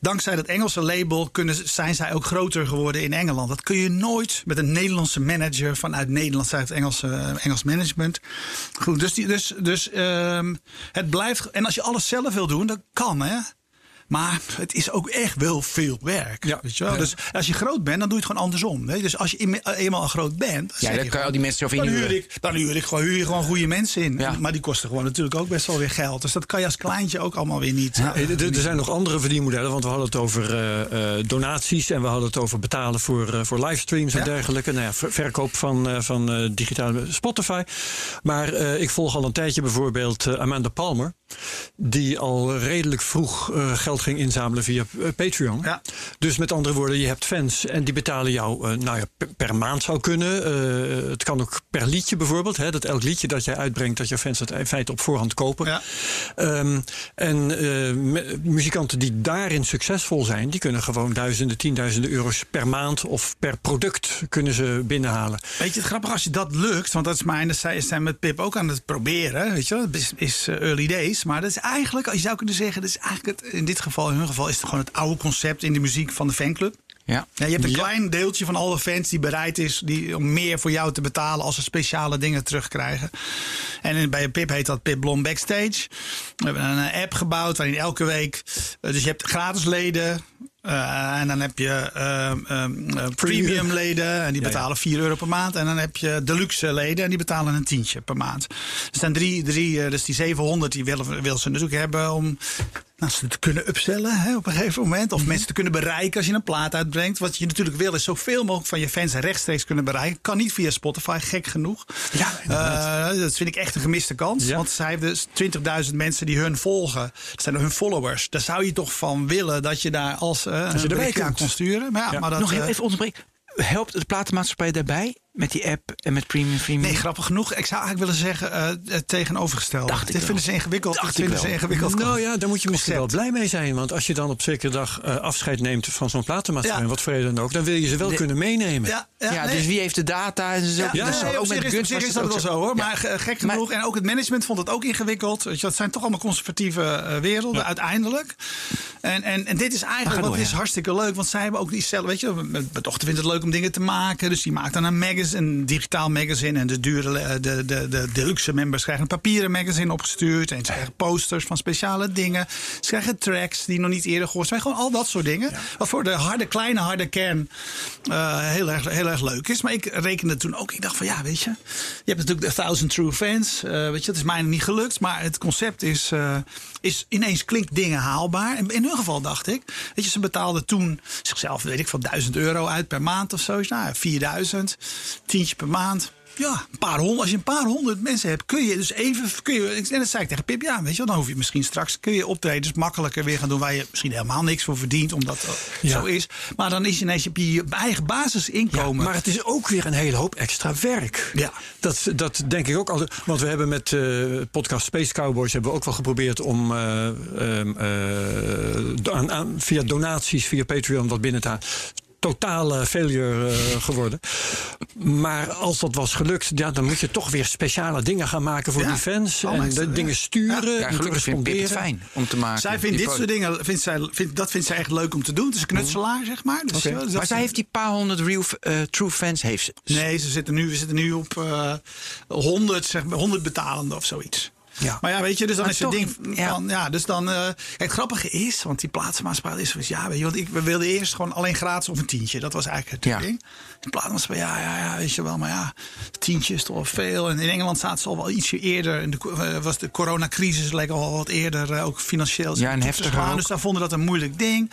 Dankzij dat Engelse label zijn zij ook groter geworden in Engeland. Dat kun je nooit met een Nederlandse manager vanuit Nederland, vanuit Engels management. Goed, dus het blijft. En als je alles zelf wil doen, dat kan, hè? Maar het is ook echt wel veel werk. Ja, weet je wel? Ja. Dus als je groot bent, dan doe je het gewoon andersom. Weet je? Dus als je eenmaal al groot bent... Dan dan kan je al die mensen zelf inhuren. Dan huur je gewoon goede mensen in. Ja. Maar die kosten gewoon natuurlijk ook best wel weer geld. Dus dat kan je als kleintje ook allemaal weer niet. Ja, er zijn nog andere verdienmodellen. Want we hadden het over donaties. En we hadden het over betalen voor livestreams en dergelijke. Nou ja, verkoop van digitale Spotify. Maar ik volg al een tijdje bijvoorbeeld Amanda Palmer. Die al redelijk vroeg geld ging inzamelen via Patreon. Ja. Dus met andere woorden, je hebt fans en die betalen jou per maand zou kunnen. Het kan ook per liedje bijvoorbeeld. Hè, dat elk liedje dat jij uitbrengt, dat je fans dat in feite op voorhand kopen. Ja. Muzikanten die daarin succesvol zijn, die kunnen gewoon tienduizenden euro's per maand of per product kunnen ze binnenhalen. Weet je, het grappige als je dat lukt, want dat is zij zijn met Pip ook aan het proberen. Weet je wel, dat is early days. Maar dat is eigenlijk, als je zou kunnen zeggen, dat is eigenlijk het, in hun geval, is het gewoon het oude concept in de muziek van de fanclub. Ja. Ja, je hebt een klein deeltje van alle fans die bereid is om meer voor jou te betalen als ze speciale dingen terugkrijgen. En bij Pip heet dat Pip Blom Backstage. We hebben een app gebouwd waarin elke week... Dus je hebt gratis leden... en dan heb je premium leden en die betalen €4 per maand. En dan heb je deluxe leden en die betalen een tientje per maand. Er zijn drie, dus die 700 die wil ze natuurlijk hebben om ze te kunnen upsellen op een gegeven moment. Of mensen te kunnen bereiken als je een plaat uitbrengt. Wat je natuurlijk wil is zoveel mogelijk van je fans rechtstreeks kunnen bereiken. Kan niet via Spotify, gek genoeg. Ja, dat vind ik echt een gemiste kans. Ja. Want zij hebben dus 20.000 mensen die hun volgen. Dat zijn hun followers. Daar zou je toch van willen dat je daar als... als je erbij kan sturen. Maar maar dat, nog heel even onderbreken. Helpt de platenmaatschappij daarbij? Met die app en met premium? Nee, grappig genoeg. Ik zou eigenlijk willen zeggen het tegenovergestelde. Dit vinden ze ingewikkeld. Nou ja, daar moet je misschien wel blij mee zijn. Want als je dan op zekere dag afscheid neemt van zo'n platenmaatschappij... wat voor reden dan ook, dan wil je ze wel kunnen meenemen. Dus wie heeft de data en zo. Op zich is dat wel zo, hoor. Maar gek genoeg. En ook het management vond het ook ingewikkeld. Dat zijn toch allemaal conservatieve werelden uiteindelijk. En dit is eigenlijk wat is hartstikke leuk. Want zij hebben ook die cellen. Weet je, mijn dochter vindt het leuk om dingen te maken. Dus die maakt dan een magazine. Een digitaal magazine en de deluxe members krijgen een papieren magazine opgestuurd. En ze krijgen posters van speciale dingen. Ze krijgen tracks die nog niet eerder gehoord zijn. Gewoon al dat soort dingen. Ja. Wat voor de kleine harde kern heel erg leuk is. Maar ik rekende toen ook. Ik dacht van weet je. Je hebt natuurlijk de 1000 True Fans. Weet je, dat is mij niet gelukt. Maar het concept is ineens klinkt dingen haalbaar. En in hun geval dacht ik. Weet je, ze betaalden toen zichzelf, weet ik, van €1.000 uit per maand of zo. Nou, 4000. Tientje per maand. Ja, een paar honderd. Als je een paar honderd mensen hebt, kun je dus even... en dat zei ik tegen Pip, weet je wel, dan hoef je misschien straks... kun je optredens makkelijker weer gaan doen... waar je misschien helemaal niks voor verdient, omdat dat zo is. Maar dan is je ineens je eigen basisinkomen. Ja, maar het is ook weer een hele hoop extra werk. Ja. Dat denk ik ook altijd. Want we hebben met podcast Space Cowboys... hebben we ook wel geprobeerd om via donaties, via Patreon wat binnen te halen... totale failure geworden. Maar als dat was gelukt... dan moet je toch weer speciale dingen gaan maken voor die fans. En dingen sturen. Ja, gelukkig vindt Pip het fijn om te maken. Zij vindt dit soort dingen... dat vindt zij echt leuk om te doen. Het is knutselaar, zeg maar. Dus, dus maar zij heeft die paar honderd real true fans... heeft ze. Nee, we zitten nu op 100 betalende of zoiets. Ja. Maar weet je, dus dan is het ding van... het grappige is, want die platenmaatschappij is... weet je, want we wilden eerst gewoon alleen gratis of een tientje. Dat was eigenlijk het ding. De platenmaatschappij, weet je wel. Maar tientje is toch wel veel. En in Engeland zaten ze al wel ietsje eerder. En was de coronacrisis leek al wat eerder, ook financieel. Ja, en heftiger ook. Dus daar vonden dat een moeilijk ding.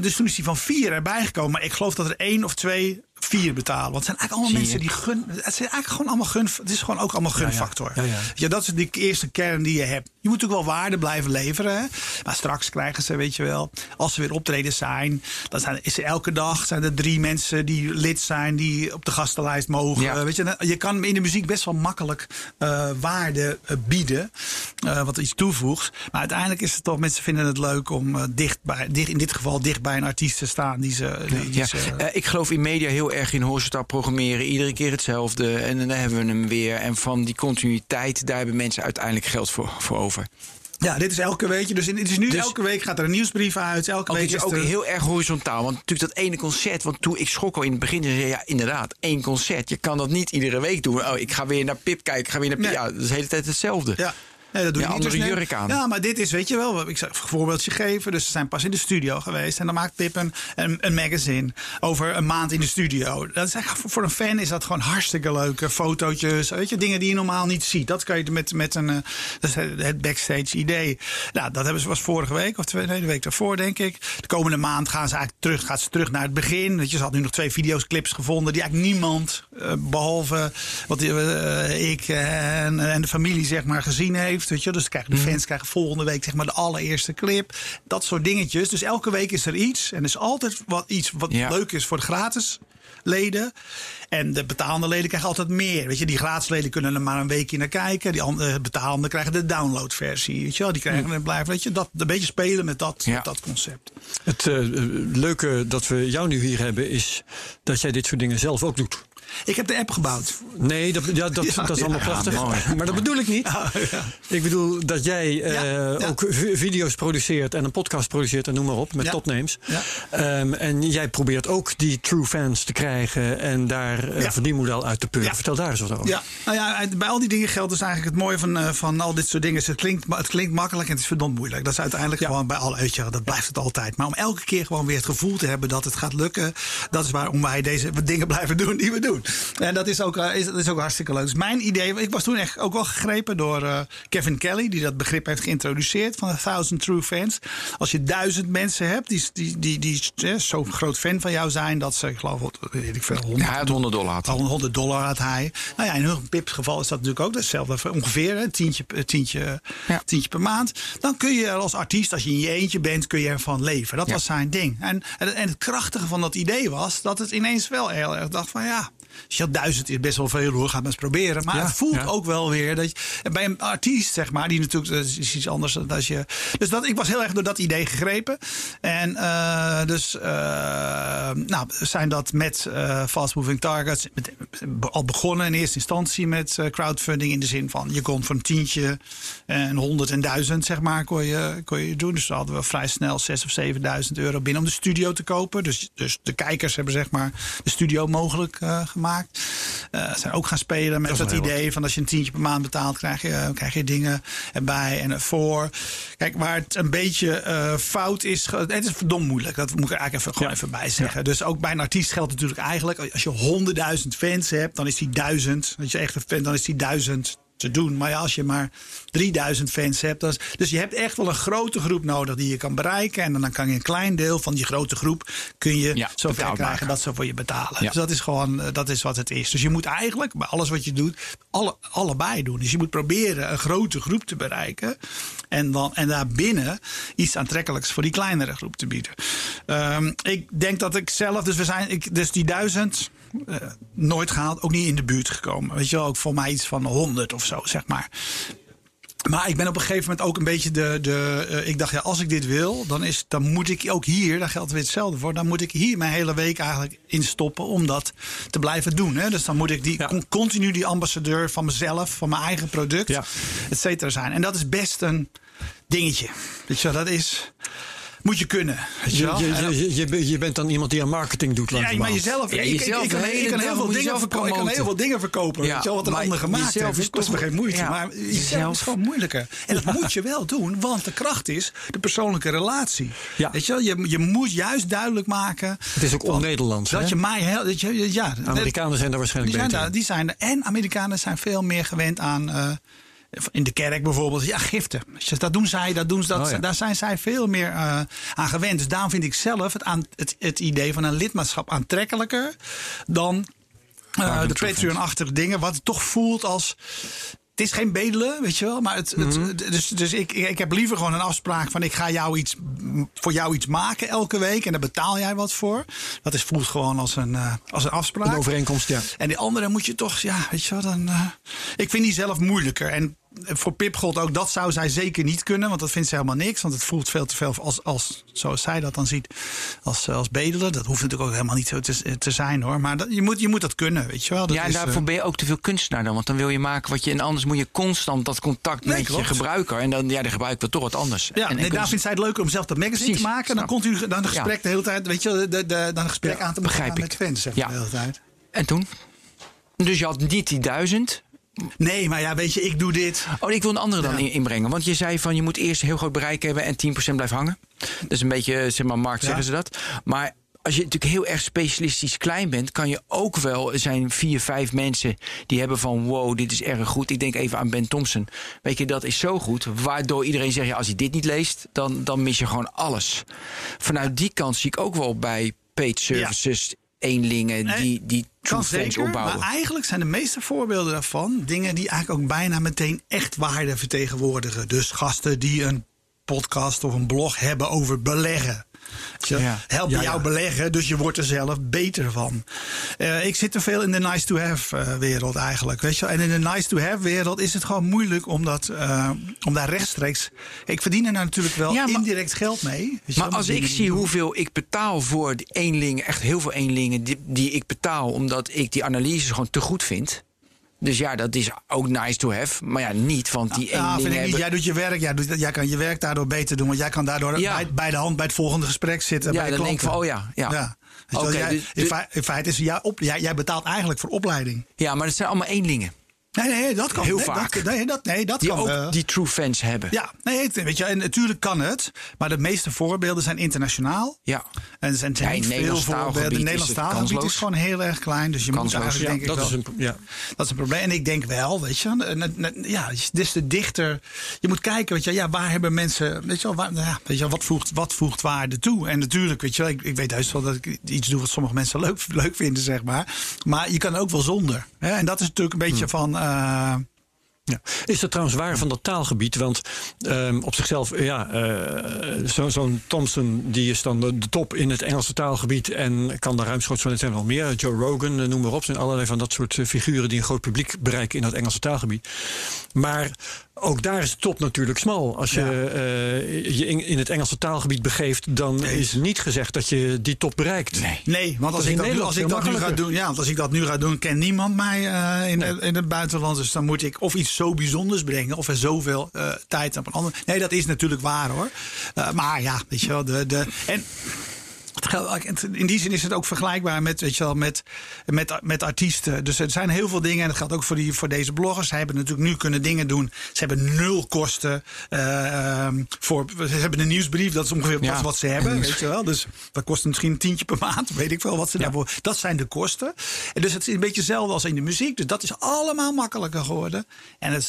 Dus toen is die van 4 erbij gekomen. Maar ik geloof dat er 1 of 2... 4 betalen. Want het zijn eigenlijk allemaal mensen die het zijn eigenlijk gewoon allemaal het is gewoon ook allemaal gunfactor. Ja, dat is de eerste kern die je hebt. Je moet natuurlijk wel waarde blijven leveren. Hè? Maar straks krijgen ze, weet je wel, als ze weer optreden zijn, dan is er elke dag zijn er 3 mensen die lid zijn, die op de gastenlijst mogen. Ja. Weet je, je kan in de muziek best wel makkelijk waarde bieden, wat iets toevoegt. Maar uiteindelijk is het toch, mensen vinden het leuk om in dit geval dicht bij een artiest te staan die ze... ik geloof in media heel erg in horizontaal programmeren. Iedere keer hetzelfde. En dan hebben we hem weer. En van die continuïteit, daar hebben mensen uiteindelijk geld voor over. Ja, dit is elke week. Dus het is nu elke week gaat er een nieuwsbrief uit. Elke week is ook heel erg horizontaal. Want natuurlijk dat ene concert. Want toen ik schrok al in het begin. Zei, ja, inderdaad, één concert. Je kan dat niet iedere week doen. Oh, ik ga weer naar Pip kijken. Ik ga weer naar Pip. Nee. Ja, dat is de hele tijd hetzelfde. Ja. Nee, dat doe je niet, andere jurk aan. Ja, maar dit is, weet je wel, ik zou een voorbeeldje geven. Dus ze zijn pas in de studio geweest. En dan maakt Pip een magazine over een maand in de studio. Dat is eigenlijk, voor een fan is dat gewoon hartstikke leuk. Fotootjes, weet je, dingen die je normaal niet ziet. Dat kan je met een... Dat is het backstage idee. Nou, dat hebben ze was vorige week, of de week daarvoor, denk ik. De komende maand gaan ze eigenlijk terug naar het begin. Weet je, ze had nu nog 2 videoclips gevonden die eigenlijk niemand, behalve wat ik en de familie, zeg maar, gezien heeft. Weet je, dus krijgen de fans krijgen volgende week, zeg maar, de allereerste clip. Dat soort dingetjes. Dus elke week is er iets. En er is altijd iets wat leuk is voor de gratis leden. En de betaalde leden krijgen altijd meer. Weet je, die gratis leden kunnen er maar een weekje naar kijken. Die betaalde krijgen de downloadversie. Weet je wel? Die krijgen en blijven. Weet je, dat een beetje spelen met dat concept. Het leuke dat we jou nu hier hebben is dat jij dit soort dingen zelf ook doet. Ik heb de app gebouwd. Nee, dat is allemaal prachtig. Ja, maar dat bedoel ik niet. Oh, ja. Ik bedoel dat jij ook video's produceert en een podcast produceert en noem maar op, met topnames. Ja. En jij probeert ook die true fans te krijgen en daar een verdienmodel uit te peuren. Ja. Vertel daar eens wat over. Ja. Nou ja, bij al die dingen geldt dus eigenlijk het mooie van al dit soort dingen. Het klinkt makkelijk en het is verdomd moeilijk. Dat is uiteindelijk gewoon bij alle uitjes. Dat blijft het altijd. Maar om elke keer gewoon weer het gevoel te hebben dat het gaat lukken, dat is waarom wij deze dingen blijven doen die we doen. En dat is ook hartstikke leuk. Dus mijn idee, ik was toen echt ook wel gegrepen door Kevin Kelly, die dat begrip heeft geïntroduceerd van de 1000 True Fans. Als je 1000 mensen hebt die zo'n groot fan van jou zijn, dat ze, ik geloof, weet ik veel, $100 had. $100 had hij. Nou ja, in hun Pips geval is dat natuurlijk ook hetzelfde. Ongeveer een tientje per maand. Dan kun je als artiest, als je in je eentje bent, kun je ervan leven. Dat was zijn ding. En het krachtige van dat idee was dat het ineens wel heel erg dacht van ja. Dus je had 1000 is best wel veel, hoor. Gaat maar eens proberen. Maar het voelt ook wel weer dat je, bij een artiest, zeg maar, die natuurlijk dat is iets anders dan als je. Dus ik was heel erg door dat idee gegrepen. En zijn dat met Fast Moving Targets al begonnen in eerste instantie met crowdfunding. In de zin van je kon van 10 en 100 en 1000, zeg maar, kon je doen. Dus hadden we vrij snel 6.000 of 7.000 euro binnen om de studio te kopen. Dus de kijkers hebben, zeg maar, de studio mogelijk gemaakt. Zijn ook gaan spelen met dat idee van als je een tientje per maand betaalt, krijg je dingen erbij en ervoor. Kijk, waar het een beetje fout is, het is verdomd moeilijk. Dat moet ik eigenlijk even bij zeggen. Ja. Dus ook bij een artiest geldt natuurlijk eigenlijk, als je 100.000 fans hebt, dan is die 1000. Als je echt een fan, dan is die 1000 te doen. Maar ja, als je maar 3000 fans hebt. Dus je hebt echt wel een grote groep nodig die je kan bereiken. En dan kan je een klein deel van die grote groep kun je zover krijgen dat ze voor je betalen. Ja. Dus dat is gewoon, dat is wat het is. Dus je moet eigenlijk bij alles wat je doet, allebei doen. Dus je moet proberen een grote groep te bereiken. En daarbinnen iets aantrekkelijks voor die kleinere groep te bieden. Ik denk dat ik zelf, dus die 1000 nooit gehaald, ook niet in de buurt gekomen. Weet je wel, ook voor mij iets van 100 of zo, zeg maar. Maar ik ben op een gegeven moment ook een beetje ik dacht, ja, als ik dit wil, dan moet ik ook hier, daar geldt weer hetzelfde voor, dan moet ik hier mijn hele week eigenlijk in stoppen om dat te blijven doen. Hè? Dus dan moet ik continu die ambassadeur van mezelf, van mijn eigen product, et cetera zijn. En dat is best een dingetje. Weet je wel, dat is... Moet je kunnen. Je bent dan iemand die aan marketing doet. Ja, maar jezelf. Ik kan heel veel dingen verkopen. Ja, weet je wel, wat een ander gemaakt heeft. Het kost me geen moeite. Ja, maar jezelf is gewoon moeilijker. En dat moet je wel doen. Want de kracht is de persoonlijke relatie. Ja. Weet je wel, je moet juist duidelijk maken. Het is ook on-Nederlands. Dat je mij... Amerikanen zijn daar waarschijnlijk beter. Die zijn er. En Amerikanen zijn veel meer gewend aan... in de kerk bijvoorbeeld, ja, giften. Dat doen zij, daar zijn zij veel meer aan gewend. Dus daarom vind ik zelf het idee van een lidmaatschap aantrekkelijker dan de Patreon-achtige dingen. Wat het toch voelt als... Het is geen bedelen, weet je wel. Maar ik heb liever gewoon een afspraak van... ik ga voor jou iets maken elke week... en daar betaal jij wat voor. Dat voelt gewoon als een afspraak. Een overeenkomst, ja. En die andere moet je toch... ja, weet je wel, dan... ik vind die zelf moeilijker. En voor Pip gold ook, dat zou zij zeker niet kunnen. Want dat vindt ze helemaal niks. Want het voelt veel te veel als zoals zij dat dan ziet, als bedelen. Dat hoeft natuurlijk ook helemaal niet zo te zijn, hoor. Maar dat, je moet dat kunnen, weet je wel. Dat daarvoor ben je ook te veel kunstenaar dan. Want dan wil je maken wat je... En anders moet je constant dat contact met je gebruiker. En dan de gebruiker wil toch wat anders. Ja, en daar vindt zij het leuker om zelf dat magazine te maken. En dan continu dan een gesprek de hele tijd, weet je wel, dan een gesprek aan te begrijpen met fans. Zeg maar, de hele tijd. En toen? Dus je had niet die 1000... Nee, maar ja, weet je, ik doe dit. Oh, ik wil een andere dan inbrengen. Want je zei van, je moet eerst heel groot bereik hebben en 10% blijft hangen. Dat is een beetje, zeg maar, markt zeggen ze dat. Maar als je natuurlijk heel erg specialistisch klein bent, kan je ook wel, er zijn 4, 5 mensen die hebben van, wow, dit is erg goed. Ik denk even aan Ben Thompson. Weet je, dat is zo goed. Waardoor iedereen zegt, ja, als je dit niet leest, dan mis je gewoon alles. Vanuit die kant zie ik ook wel bij paid services eenlingen die kan zeker, opbouwen. Maar eigenlijk zijn de meeste voorbeelden daarvan dingen die eigenlijk ook bijna meteen echt waarde vertegenwoordigen. Dus gasten die een podcast of een blog hebben over beleggen. Ze helpen jou beleggen, dus je wordt er zelf beter van. Ik zit te veel in de nice-to-have-wereld eigenlijk. Weet je? En in de nice-to-have-wereld is het gewoon moeilijk om daar rechtstreeks... Ik verdien er nou natuurlijk wel indirect geld mee. Maar als ik zie hoeveel ik betaal voor de eenlingen, echt heel veel eenlingen die ik betaal, omdat ik die analyses gewoon te goed vind... Dus ja, dat is ook nice to have. Maar ja, niet, want die hebben... Jij doet je werk, jij kan je werk daardoor beter doen. Want jij kan daardoor bij de hand bij het volgende gesprek zitten. Ja, bij dan denk ik van, in feite is, jij betaalt eigenlijk voor opleiding. Ja, maar dat zijn allemaal eenlingen. Nee, dat kan. Heel vaak. Dat die kan ook die true fans hebben. Ja, weet je, en natuurlijk kan het. Maar de meeste voorbeelden zijn internationaal. Ja. En er zijn niet veel voorbeelden. De Nederlandse taalgebied is gewoon heel erg klein. Dus je kansloos, moet eigenlijk denk ik wel... Dat is een probleem. En ik denk wel, weet je... dus de dichter... Je moet kijken, weet je, waar hebben mensen... Weet je wel, wat voegt waarde toe? En natuurlijk, weet je wel... Ik weet juist wel dat ik iets doe wat sommige mensen leuk vinden, zeg maar. Maar je kan ook wel zonder. Hè? En dat is natuurlijk een beetje van... Is dat trouwens waar van dat taalgebied? Want op zichzelf, zo'n Thompson die is dan de top in het Engelse taalgebied en kan daar ruimschoots van. Het zijn wel meer. Joe Rogan, noem maar op. Zijn allerlei van dat soort figuren die een groot publiek bereiken in dat Engelse taalgebied. Maar ook daar is de top natuurlijk smal. Als je je in het Engelse taalgebied begeeft, dan is niet gezegd dat je die top bereikt. Nee, want als ik dat nu ga doen, kent niemand mij in het buitenland. Dus dan moet ik of iets zo bijzonders brengen, of er zoveel tijd op een ander. Nee, dat is natuurlijk waar, hoor. Maar ja, weet je wel, in die zin is het ook vergelijkbaar met, weet je wel, met artiesten. Dus er zijn heel veel dingen. En dat geldt ook voor deze bloggers. Zij hebben natuurlijk nu kunnen dingen doen. Ze hebben 0 kosten. Ze hebben een nieuwsbrief. Dat is ongeveer wat ze hebben. Weet je wel. Dus dat kost misschien een tientje per maand. Weet ik veel wat ze daarvoor... Dat zijn de kosten. En dus het is een beetje hetzelfde als in de muziek. Dus dat is allemaal makkelijker geworden. De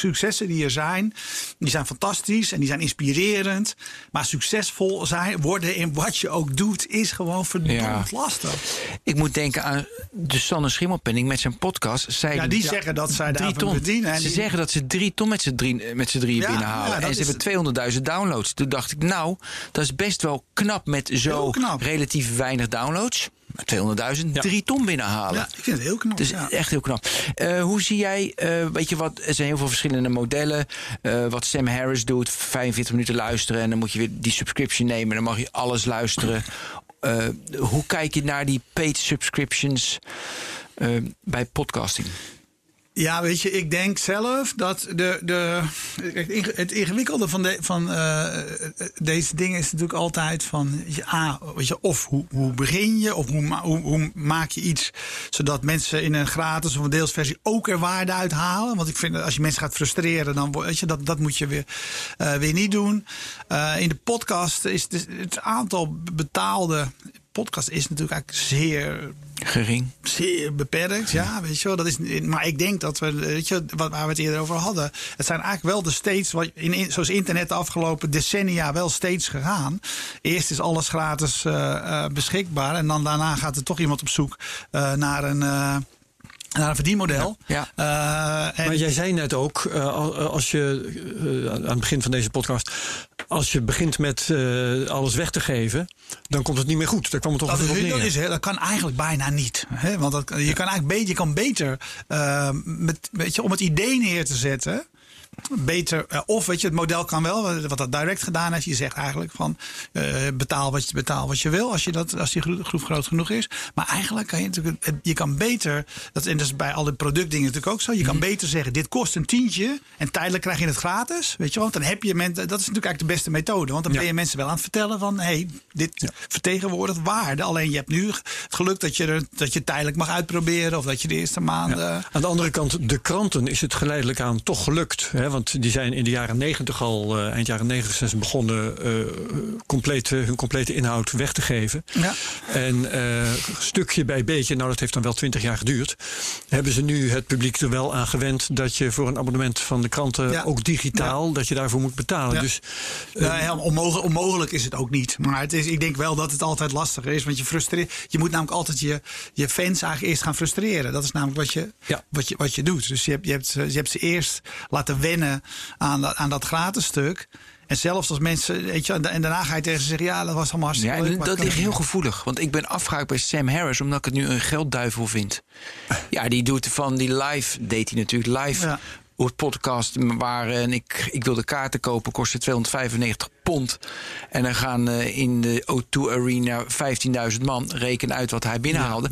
successen die er zijn... Die zijn fantastisch en die zijn inspirerend. Maar succesvol zijn... worden in wat je ook doet, is gewoon verdomd lastig. Ik moet denken aan de Sanne Schimmelpenning met zijn podcast. Die zeggen dat zij daarvan verdienen. Ze zeggen dat ze 3 ton met z'n drieën binnenhalen. En ze hebben 200.000 downloads. Toen dacht ik, nou, dat is best wel knap met zo relatief weinig downloads. 200.000, 3 ton binnenhalen. Ja, ik vind het heel knap. Dus echt heel knap. Hoe zie jij, er zijn heel veel verschillende modellen. Wat Sam Harris doet, 45 minuten luisteren... en dan moet je weer die subscription nemen... en dan mag je alles luisteren. Hoe kijk je naar die paid subscriptions bij podcasting? Ja, weet je, ik denk zelf dat het ingewikkelde van deze dingen is natuurlijk altijd van... weet je, of hoe begin je, of hoe maak je iets... zodat mensen in een gratis of een deelsversie ook er waarde uit halen. Want ik vind, als je mensen gaat frustreren, dan weet je, dat moet je weer niet doen. In de podcast is het aantal betaalde... podcast is natuurlijk eigenlijk zeer gering, zeer beperkt. Ja, weet je wel. Dat is. Maar ik denk dat we, weet je, waar we het eerder over hadden, het zijn eigenlijk wel de steeds wat zoals internet de afgelopen decennia wel steeds gegaan. Eerst is alles gratis beschikbaar en dan daarna gaat er toch iemand op zoek naar een. Naar een verdienmodel. Maar jij zei net ook, als je aan het begin van deze podcast... als je begint met alles weg te geven, dan komt het niet meer goed. Daar kwam het toch op neer. Dat kan eigenlijk bijna niet. Hè? Want dat, je kan beter om het idee neer te zetten. Beter, of weet je, het model kan wel, wat dat direct gedaan heeft. Je zegt eigenlijk van betaal wat je wil als die groep groot genoeg is. Maar eigenlijk kan je natuurlijk, je kan beter, en dat is bij alle productdingen natuurlijk ook zo. Je kan beter zeggen, dit kost een tientje en tijdelijk krijg je het gratis. Weet je, want dan heb je mensen, dat is natuurlijk eigenlijk de beste methode. Want dan ben je mensen wel aan het vertellen van, hey, dit vertegenwoordigt waarde. Alleen je hebt nu het geluk dat je tijdelijk mag uitproberen of dat je de eerste maanden... Ja. Aan de andere kant, de kranten is het geleidelijk aan toch gelukt. Hè? Want die zijn in de jaren 90 al, eind jaren 90 zijn ze begonnen hun complete inhoud weg te geven. Ja. En stukje bij beetje, nou dat heeft dan wel 20 jaar geduurd, hebben ze nu het publiek er wel aan gewend dat je voor een abonnement van de kranten, ook digitaal, dat je daarvoor moet betalen. Ja. Dus, onmogelijk is het ook niet. Maar het is, ik denk wel dat het altijd lastiger is, want je moet namelijk altijd je fans eigenlijk eerst gaan frustreren. Dat is namelijk wat je doet. Dus je hebt ze eerst laten wennen aan dat gratis stuk. En zelfs als mensen, weet je, en daarna ga je tegen ze zeggen, ja, dat was allemaal hartstikke leuk. Dat ligt heel gevoelig, want ik ben afgehaakt bij Sam Harris omdat ik het nu een geldduivel vind. Ja, die doet van die live, deed hij natuurlijk live podcast waren en ik wilde kaarten kopen, kostte £295. En dan gaan in de O2 Arena 15.000 man, reken uit wat hij binnenhaalde.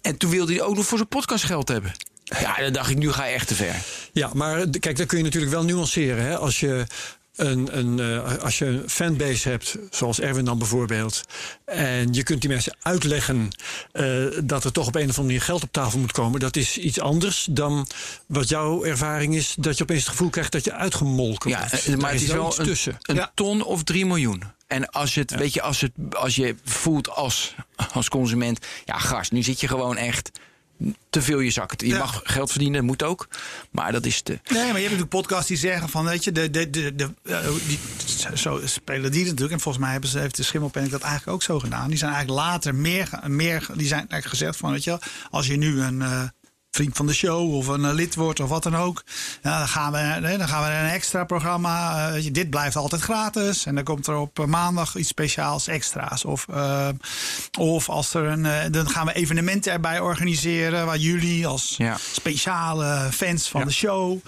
En toen wilde hij ook nog voor zijn podcast geld hebben. Ja, dan dacht ik, nu ga je echt te ver. Ja, maar kijk, daar kun je natuurlijk wel nuanceren. Hè? Als je een fanbase hebt, zoals Erwin dan bijvoorbeeld, en je kunt die mensen uitleggen dat er toch op een of andere manier geld op tafel moet komen, dat is iets anders dan wat jouw ervaring is, dat je opeens het gevoel krijgt dat je uitgemolken wordt. Ja, maar het is wel een ton of 3 miljoen. En als het, weet je, als je voelt als consument, ja, gast, nu zit je gewoon echt te veel je zak. Je mag geld verdienen, moet ook. Maar dat is te... Nee, maar je hebt natuurlijk podcasts die zeggen van, weet je, zo spelen die natuurlijk. En volgens mij heeft de Schimmelpenninck dat eigenlijk ook zo gedaan. Die zijn eigenlijk later meer die zijn eigenlijk gezegd van, weet je, als je nu een vriend van de show of een lid wordt of wat dan ook, nou, dan gaan we een extra programma. Dit blijft altijd gratis en dan komt er op maandag iets speciaals extra's. Of als er dan gaan we evenementen erbij organiseren waar jullie als speciale fans van de show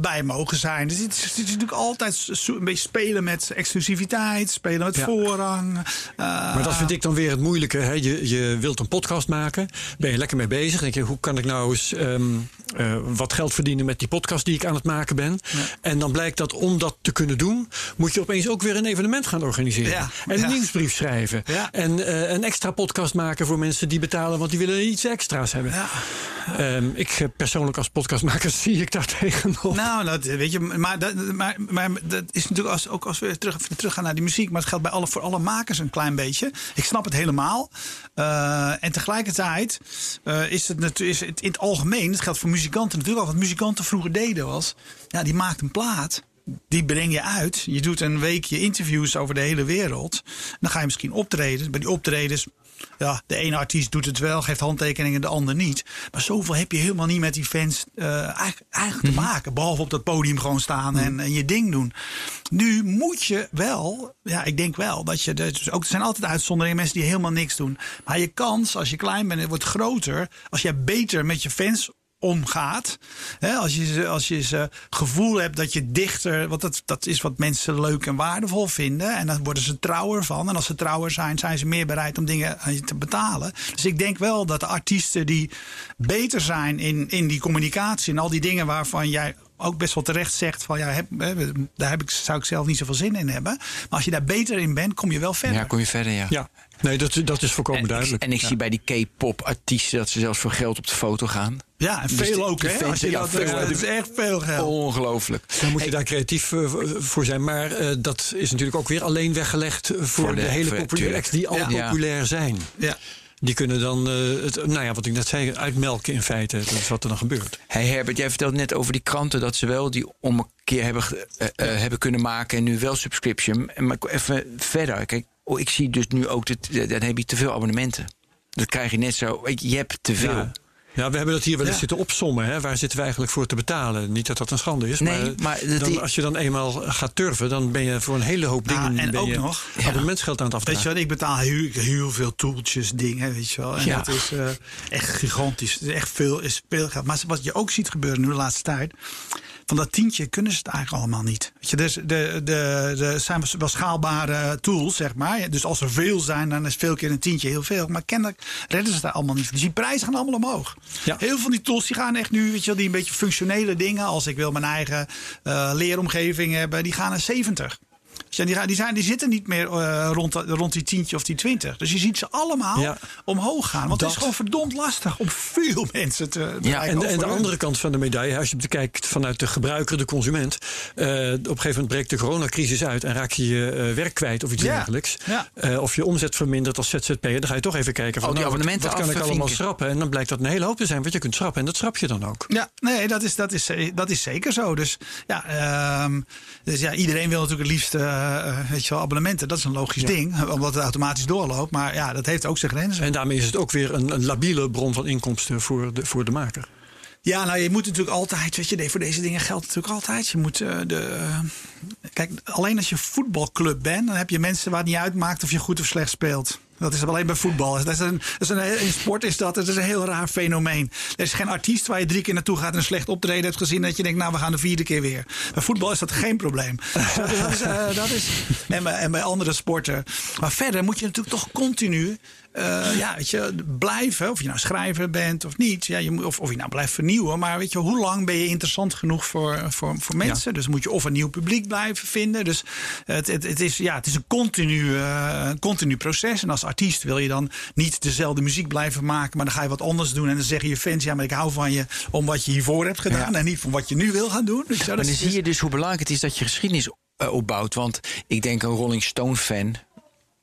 bij mogen zijn. Dus het is natuurlijk altijd een beetje spelen met exclusiviteit, spelen met voorrang. Maar dat vind ik dan weer het moeilijke. Hè? Je wilt een podcast maken, ben je lekker mee bezig. Denk je, hoe kan ik nou wat geld verdienen met die podcast die ik aan het maken ben. Ja. En dan blijkt dat om dat te kunnen doen, moet je opeens ook weer een evenement gaan organiseren. Ja. En een nieuwsbrief schrijven. Ja. En een extra podcast maken voor mensen die betalen, want die willen iets extra's hebben. Ja. Ik persoonlijk als podcastmaker zie ik daar tegenop. Nou, dat weet je, maar dat is natuurlijk ook als we terug gaan naar die muziek, maar het geldt voor alle makers een klein beetje. Ik snap het helemaal. En tegelijkertijd is het natuurlijk in het algemeen, dat geldt voor muzikanten natuurlijk al. Wat muzikanten vroeger deden was, die maakt een plaat, die breng je uit. Je doet een weekje interviews over de hele wereld. Dan ga je misschien optreden. Bij die optredens, de ene artiest doet het wel, geeft handtekeningen, de ander niet. Maar zoveel heb je helemaal niet met die fans eigenlijk te maken. Behalve op dat podium gewoon staan en je ding doen. Nu moet je wel, ik denk wel, dat je dus ook, er zijn altijd uitzonderingen, mensen die helemaal niks doen. Maar je kans, als je klein bent, wordt groter als jij beter met je fans omgaat. He, als je het gevoel hebt dat je dichter, want dat is wat mensen leuk en waardevol vinden. En dan worden ze trouwer van. En als ze trouwer zijn, zijn ze meer bereid om dingen aan je te betalen. Dus ik denk wel dat de artiesten die beter zijn in die communicatie en al die dingen waarvan jij ook best wel terecht zegt van zou ik zelf niet zoveel zin in hebben. Maar als je daar beter in bent, kom je wel verder. Ja, kom je verder, ja. Nee, dat is volkomen duidelijk. En ik zie bij die K-pop artiesten dat ze zelfs voor geld op de foto gaan. Ja, en veel dus ook, hè? Dat is echt veel geld. Ongelooflijk. Dan moet je daar creatief voor zijn. Maar dat is natuurlijk ook weer alleen weggelegd voor de hele populaire acts die al populair zijn. Ja. Die kunnen dan, wat ik net zei, uitmelken in feite. Dat is wat er dan gebeurt. Hey Herbert, jij vertelde net over die kranten dat ze wel die ommekeer hebben kunnen maken en nu wel subscription. Maar even verder. Kijk, ik zie dus nu ook, dan heb je te veel abonnementen. Dat krijg je net zo. Je hebt te veel. Ja. Ja, we hebben dat hier wel eens zitten opsommen. Hè? Waar zitten we eigenlijk voor te betalen? Niet dat dat een schande is, nee, maar dan, als je dan eenmaal gaat turven... dan ben je voor een hele hoop dingen... en ben ook je nog abonnementsgeld aan het afdragen. Weet je wel, ik betaal heel veel toeltjes, dingen, weet je wel. En dat is echt gigantisch. Het is echt veel speelgeld. Maar wat je ook ziet gebeuren nu de laatste tijd... van dat tientje kunnen ze het eigenlijk allemaal niet. Weet je, dus er zijn wel schaalbare tools, zeg maar. Dus als er veel zijn, dan is veel keer een tientje heel veel. Maar kennelijk redden ze daar allemaal niet. Dus die prijzen gaan allemaal omhoog. Ja. Heel veel van die tools die gaan echt nu, weet je wel, die een beetje functionele dingen... als ik wil mijn eigen leeromgeving hebben, die gaan naar 70. Dus die zitten niet meer rond die tientje of die 20. Dus je ziet ze allemaal omhoog gaan. Want het is gewoon verdomd lastig om veel mensen te bereiken. En de andere kant van de medaille, als je bekijkt vanuit de gebruiker, de consument... op een gegeven moment breekt de coronacrisis uit... en raak je je werk kwijt of iets dergelijks. Ja. Of je omzet vermindert als zzp'er. Dan ga je toch even kijken van abonnementen wat kan ik allemaal schrappen. En dan blijkt dat een hele hoop te zijn wat je kunt schrappen. En dat schrap je dan ook. Ja, nee, dat is zeker zo. Dus iedereen wil natuurlijk het liefst... weet je wel, abonnementen, dat is een logisch ding. Omdat het automatisch doorloopt. Maar ja, dat heeft ook zijn grenzen. En daarmee is het ook weer een labiele bron van inkomsten voor de maker. Ja, nou, je moet natuurlijk altijd... weet je, voor deze dingen geldt natuurlijk altijd. Je moet kijk, alleen als je voetbalclub bent... dan heb je mensen waar het niet uitmaakt of je goed of slecht speelt. Dat is alleen bij voetbal. In sport is dat. Het is een heel raar fenomeen. Er is geen artiest waar je 3 keer naartoe gaat... en een slecht optreden hebt gezien... dat je denkt, nou, we gaan de 4e keer weer. Bij voetbal is dat geen probleem. En bij andere sporten. Maar verder moet je natuurlijk toch continu... weet je, blijven, of je nou schrijver bent of niet. Ja, of je nou blijft vernieuwen. Maar weet je, hoe lang ben je interessant genoeg voor mensen? Ja. Dus moet je of een nieuw publiek blijven vinden. Dus het is een continu proces. En als artiest wil je dan niet dezelfde muziek blijven maken. Maar dan ga je wat anders doen. En dan zeggen je fans, ja, maar ik hou van je om wat je hiervoor hebt gedaan. Ja. En niet van wat je nu wil gaan doen. Dus ja, en dan zie je dus hoe belangrijk het is dat je geschiedenis opbouwt. Want ik denk een Rolling Stone fan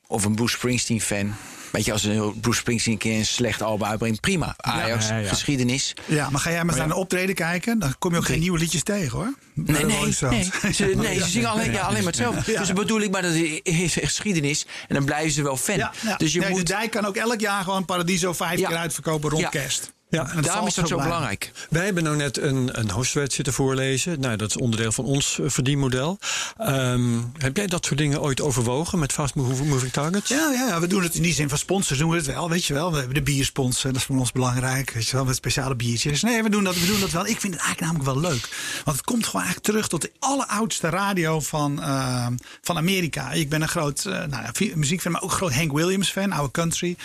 of een Bruce Springsteen fan... Weet je, als Bruce Springsteen een keer een slecht album uitbrengt, prima. Ajax, geschiedenis. Ja, maar ga jij met aan de optreden kijken, dan kom je ook geen nieuwe liedjes tegen, hoor. Nee. Ze zingen alleen maar hetzelfde. Ja. Dus dat bedoel ik, maar dat is geschiedenis. En dan blijven ze wel fan. Ja, ja. Dus de Dijk kan ook elk jaar gewoon Paradiso 5 keer uitverkopen rond kerst. Ja, en daarom is dat zo belangrijk. Wij hebben nou net een hostwet zitten voorlezen. Nou, dat is onderdeel van ons verdienmodel. Heb jij dat soort dingen ooit overwogen met Fast Moving Targets? Ja, we doen het in die zin van sponsors. Doen we het wel, weet je wel. We hebben de biersponsor, dat is voor ons belangrijk. Weet je wel, met speciale biertjes. Nee, we doen dat wel. Ik vind het eigenlijk namelijk wel leuk. Want het komt gewoon eigenlijk terug tot de alleroudste radio van Amerika. Ik ben een groot muziekfan, maar ook groot Hank Williams fan, oude country.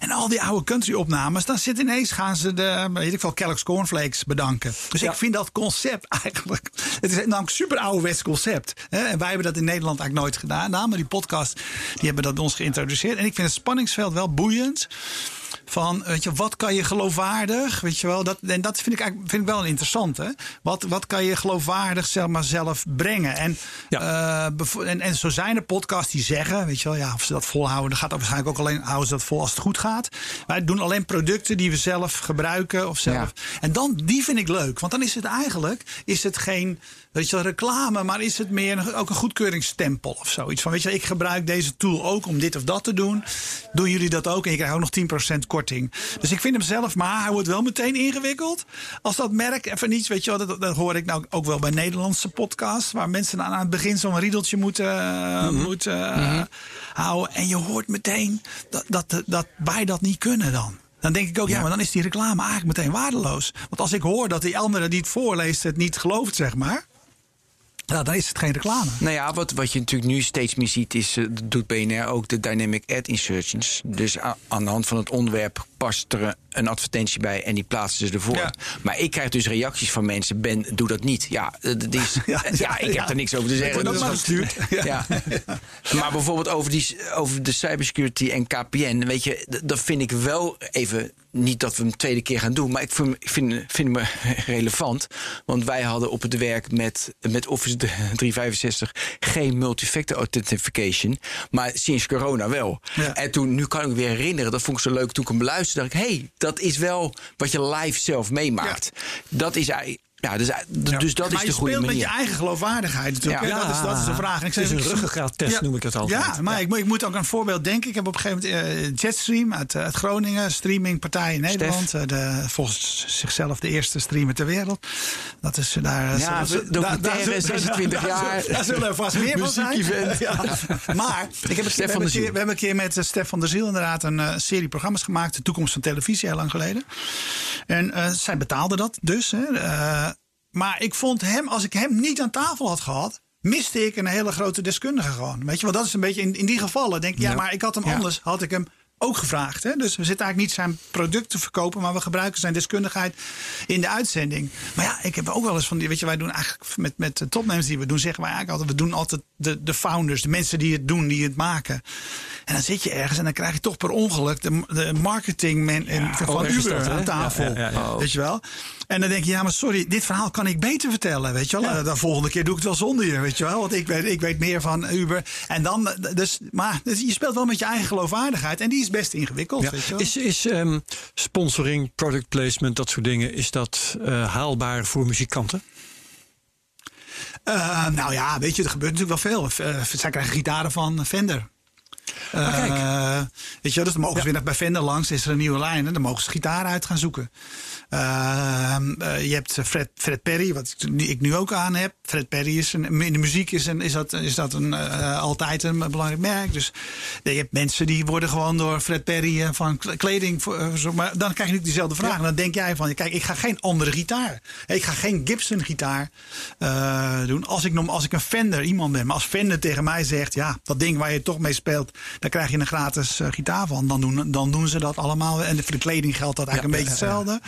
En al die oude country opnames, dan zit ineens gaan ze weet ik wel, Kellogg's Cornflakes bedanken. Dus ik vind dat concept eigenlijk... Het is namelijk een super ouderwets concept. Hè? En wij hebben dat in Nederland eigenlijk nooit gedaan. Maar die podcast, die hebben dat ons geïntroduceerd. En ik vind het spanningsveld wel boeiend. Van, weet je, wat kan je geloofwaardig, weet je wel. Dat vind ik wel een interessante. Wat kan je geloofwaardig, zeg maar, zelf brengen? En zo zijn er podcasts die zeggen, weet je wel, ja, of ze dat volhouden. Dan gaat dat waarschijnlijk ook alleen, houden ze dat vol als het goed gaat. Wij doen alleen producten die we zelf gebruiken of zelf. Ja. En dan, die vind ik leuk. Want dan is het eigenlijk, geen... Weet je wel, reclame, maar is het meer ook een goedkeuringstempel of zoiets? Van, weet je wel, ik gebruik deze tool ook om dit of dat te doen. Doen jullie dat ook? En je krijgt ook nog 10% korting. Dus ik vind hem zelf, maar hij wordt wel meteen ingewikkeld. Als dat merk even niets, weet je wel, dat hoor ik nou ook wel bij Nederlandse podcasts. Waar mensen aan het begin zo'n riedeltje moeten houden. En je hoort meteen dat wij dat niet kunnen dan. Dan denk ik ook, maar dan is die reclame eigenlijk meteen waardeloos. Want als ik hoor dat die andere die het voorleest het niet gelooft, zeg maar... Nou, dan is het geen reclame. Nou ja, wat je natuurlijk nu steeds meer ziet... is doet BNR ook de dynamic ad insertions. Dus aan de hand van het onderwerp past er een advertentie bij... en die plaatsen ze ervoor. Ja. Maar ik krijg dus reacties van mensen... Ben, doe dat niet. Ik heb er niks over te zeggen. Dat is gestuurd. Maar bijvoorbeeld over de cybersecurity en KPN... weet je, dat vind ik wel even... Niet dat we hem 2e keer gaan doen, maar ik vind me relevant. Want wij hadden op het werk met Office 365 geen multi-factor authentication. Maar sinds corona wel. Ja. En nu kan ik me weer herinneren, dat vond ik zo leuk toen ik hem beluisterde. Dacht ik, dat is wel wat je live zelf meemaakt. Ja. Dat is eigenlijk... Ja, dus dat is de goede manier. Maar je speelt met je eigen geloofwaardigheid natuurlijk. Ja. Ja. Dat is de vraag. Het is een ruggengraattest, noem ik het altijd. Ja, maar ja. Ik moet ook een voorbeeld denken. Ik heb op een gegeven moment Jetstream uit Groningen. Streamingpartij in Nederland. Volgens zichzelf de eerste streamer ter wereld. Dat is daar... Ja, documentaire, 26 jaar. Daar zullen er vast meer van zijn. Ja. Maar we hebben een keer met Stef van der Ziel inderdaad een serie programma's gemaakt. De toekomst van televisie, heel lang geleden. En zij betaalde dat dus, hè. Maar ik vond hem, als ik hem niet aan tafel had gehad, miste ik een hele grote deskundige gewoon. Weet je, want dat is een beetje in die gevallen. Denk ik, ja, maar ik had hem anders, had ik hem ook gevraagd. Hè? Dus we zitten eigenlijk niet zijn product te verkopen, maar we gebruiken zijn deskundigheid in de uitzending. Maar ja, ik heb ook wel eens van die, weet je, wij doen eigenlijk met de topnames die we doen, zeggen wij eigenlijk altijd, we doen altijd de founders, de mensen die het doen, die het maken. En dan zit je ergens en dan krijg je toch per ongeluk de marketingman van Uber aan tafel. Ja. Weet je wel? En dan denk je, ja, maar sorry, dit verhaal kan ik beter vertellen, weet je wel? Ja. De volgende keer doe ik het wel zonder je, weet je wel? Want ik weet meer van Uber. En dan, dus je speelt wel met je eigen geloofwaardigheid en die is best ingewikkeld. Ja. Weet je wel? Is sponsoring, product placement, dat soort dingen, is dat haalbaar voor muzikanten? Nou ja, weet je, er gebeurt natuurlijk wel veel. Zij krijgen gitaren van Fender. Kijk. Weet je, dus dan mogen ze weer bij Fender langs, is er een nieuwe lijn en dan mogen ze gitaar uit gaan zoeken. Je hebt Fred Perry, wat ik nu ook aan heb. Fred Perry is in de muziek altijd een belangrijk merk. Dus je hebt mensen die worden gewoon door Fred Perry van kleding. Maar dan krijg je natuurlijk diezelfde vraag. En dan denk jij van, kijk, ik ga geen andere gitaar. Ik ga geen Gibson gitaar doen. Als ik een Fender iemand ben. Maar als Fender tegen mij zegt, ja, dat ding waar je toch mee speelt, daar krijg je een gratis gitaar van. Dan doen ze dat allemaal. En voor de kleding geldt dat eigenlijk een beetje hetzelfde.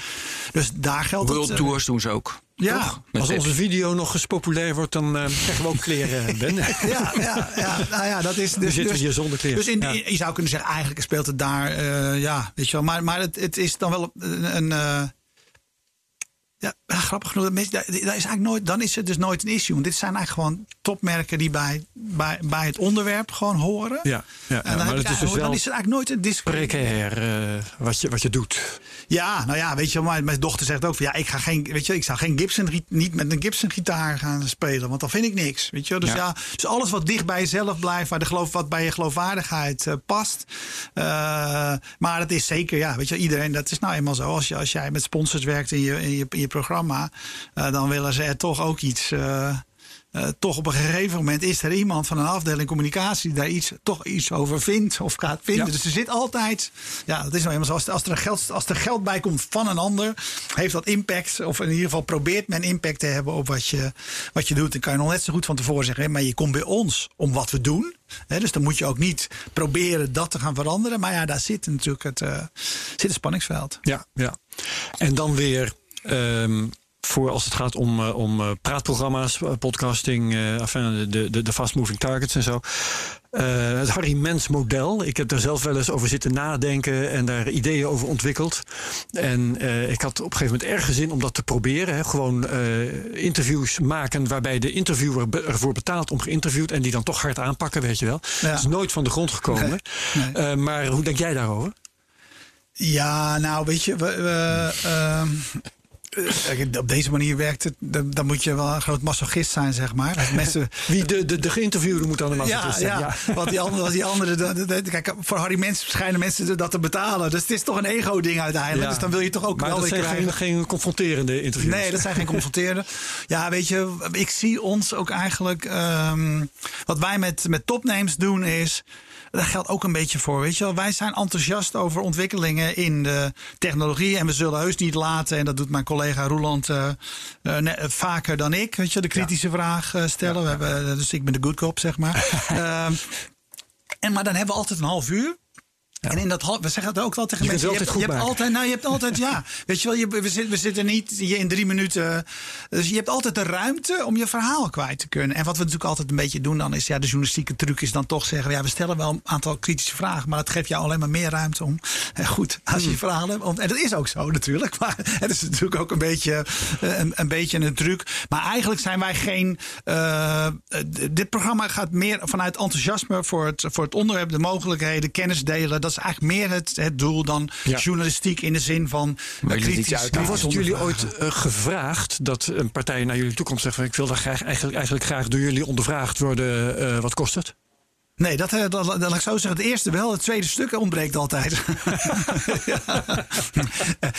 Dus daar geldt World Tours doen ze ook. Ja. Toch? Als onze video nog eens populair wordt, dan krijgen we ook kleren, Ben. Nou ja, dat is... Dus, zitten we hier zonder kleren. Dus je zou kunnen zeggen, eigenlijk speelt het daar... weet je wel. Maar het is dan wel een... grappig genoeg. Dan is het dus nooit een issue. Want dit zijn eigenlijk gewoon topmerken die bij het onderwerp gewoon horen. Ja, en dan is het eigenlijk nooit een discussie. Precair wat je doet. Ja, nou ja, weet je, mijn dochter zegt ook van ja, ik zou geen Gibson, niet met een Gibson gitaar gaan spelen, want dan vind ik niks. Weet je, dus alles wat dicht bij jezelf blijft, wat bij je geloofwaardigheid past. Maar dat is zeker, weet je, iedereen, dat is nou eenmaal zo. Als jij met sponsors werkt in je programma, dan willen ze er toch ook iets. Toch op een gegeven moment is er iemand van een afdeling communicatie die daar iets over vindt of gaat vinden. Ja. Dus er zit altijd, dat is nou helemaal zo. Als er geld bij komt van een ander, heeft dat impact. Of in ieder geval probeert men impact te hebben op wat je doet. Dan kan je nog net zo goed van tevoren zeggen, maar je komt bij ons om wat we doen. He, dus dan moet je ook niet proberen dat te gaan veranderen. Maar ja, daar zit natuurlijk het spanningsveld. Ja. En dan weer... voor als het gaat om praatprogramma's, podcasting, de fast-moving targets en zo. Het Harry Mens model. Ik heb daar zelf wel eens over zitten nadenken en daar ideeën over ontwikkeld. En ik had op een gegeven moment erg zin om dat te proberen. Hè. Gewoon interviews maken waarbij de interviewer ervoor betaalt om geïnterviewd en die dan toch hard aanpakken, weet je wel. Ja. Dat is nooit van de grond gekomen. Nee. Maar hoe denk jij daarover? Ja, nou weet je... op deze manier werkt het. Dan moet je wel een groot masochist zijn, zeg maar. Mensen... Wie de geïnterviewde moet dan een masochist zijn. Ja. Want die andere, kijk, voor Harry Mens schijnen mensen dat te betalen. Dus het is toch een ego-ding uiteindelijk. Ja. Dus dan wil je toch ook maar wel weer krijgen. Maar dat zijn geen confronterende interviews. Nee, dat zijn geen confronterende. Ja, weet je, ik zie ons ook eigenlijk... wat wij met topnames doen is... Daar geldt ook een beetje voor, weet je wel. Wij zijn enthousiast over ontwikkelingen in de technologie. En we zullen heus niet laten, en dat doet mijn collega Roeland vaker dan ik, weet je, de kritische vraag stellen. We hebben, dus ik ben de good cop, zeg maar. Maar dan hebben we altijd een half uur. Ja. En in dat we zeggen het ook wel tegen mensen. Je hebt altijd, weet je wel, we zitten niet in 3 minuten. Dus je hebt altijd de ruimte om je verhaal kwijt te kunnen. En wat we natuurlijk altijd een beetje doen dan is, de journalistieke truc is dan toch zeggen, we stellen wel een aantal kritische vragen, maar dat geeft jou alleen maar meer ruimte om goed als je verhaal hebt. En dat is ook zo natuurlijk. Maar het is natuurlijk ook een beetje een truc. Maar eigenlijk zijn wij geen. Dit programma gaat meer vanuit enthousiasme voor het onderwerp, de mogelijkheden, kennis delen. dat is eigenlijk meer het doel dan journalistiek in de zin van kritisch. Maar was het jullie ooit gevraagd dat een partij naar jullie toekomst zegt van ik wil daar graag, eigenlijk graag door jullie ondervraagd worden, wat kost het? Nee, dat laat ik zo zeggen. Het eerste wel, het tweede stuk ontbreekt altijd. En wij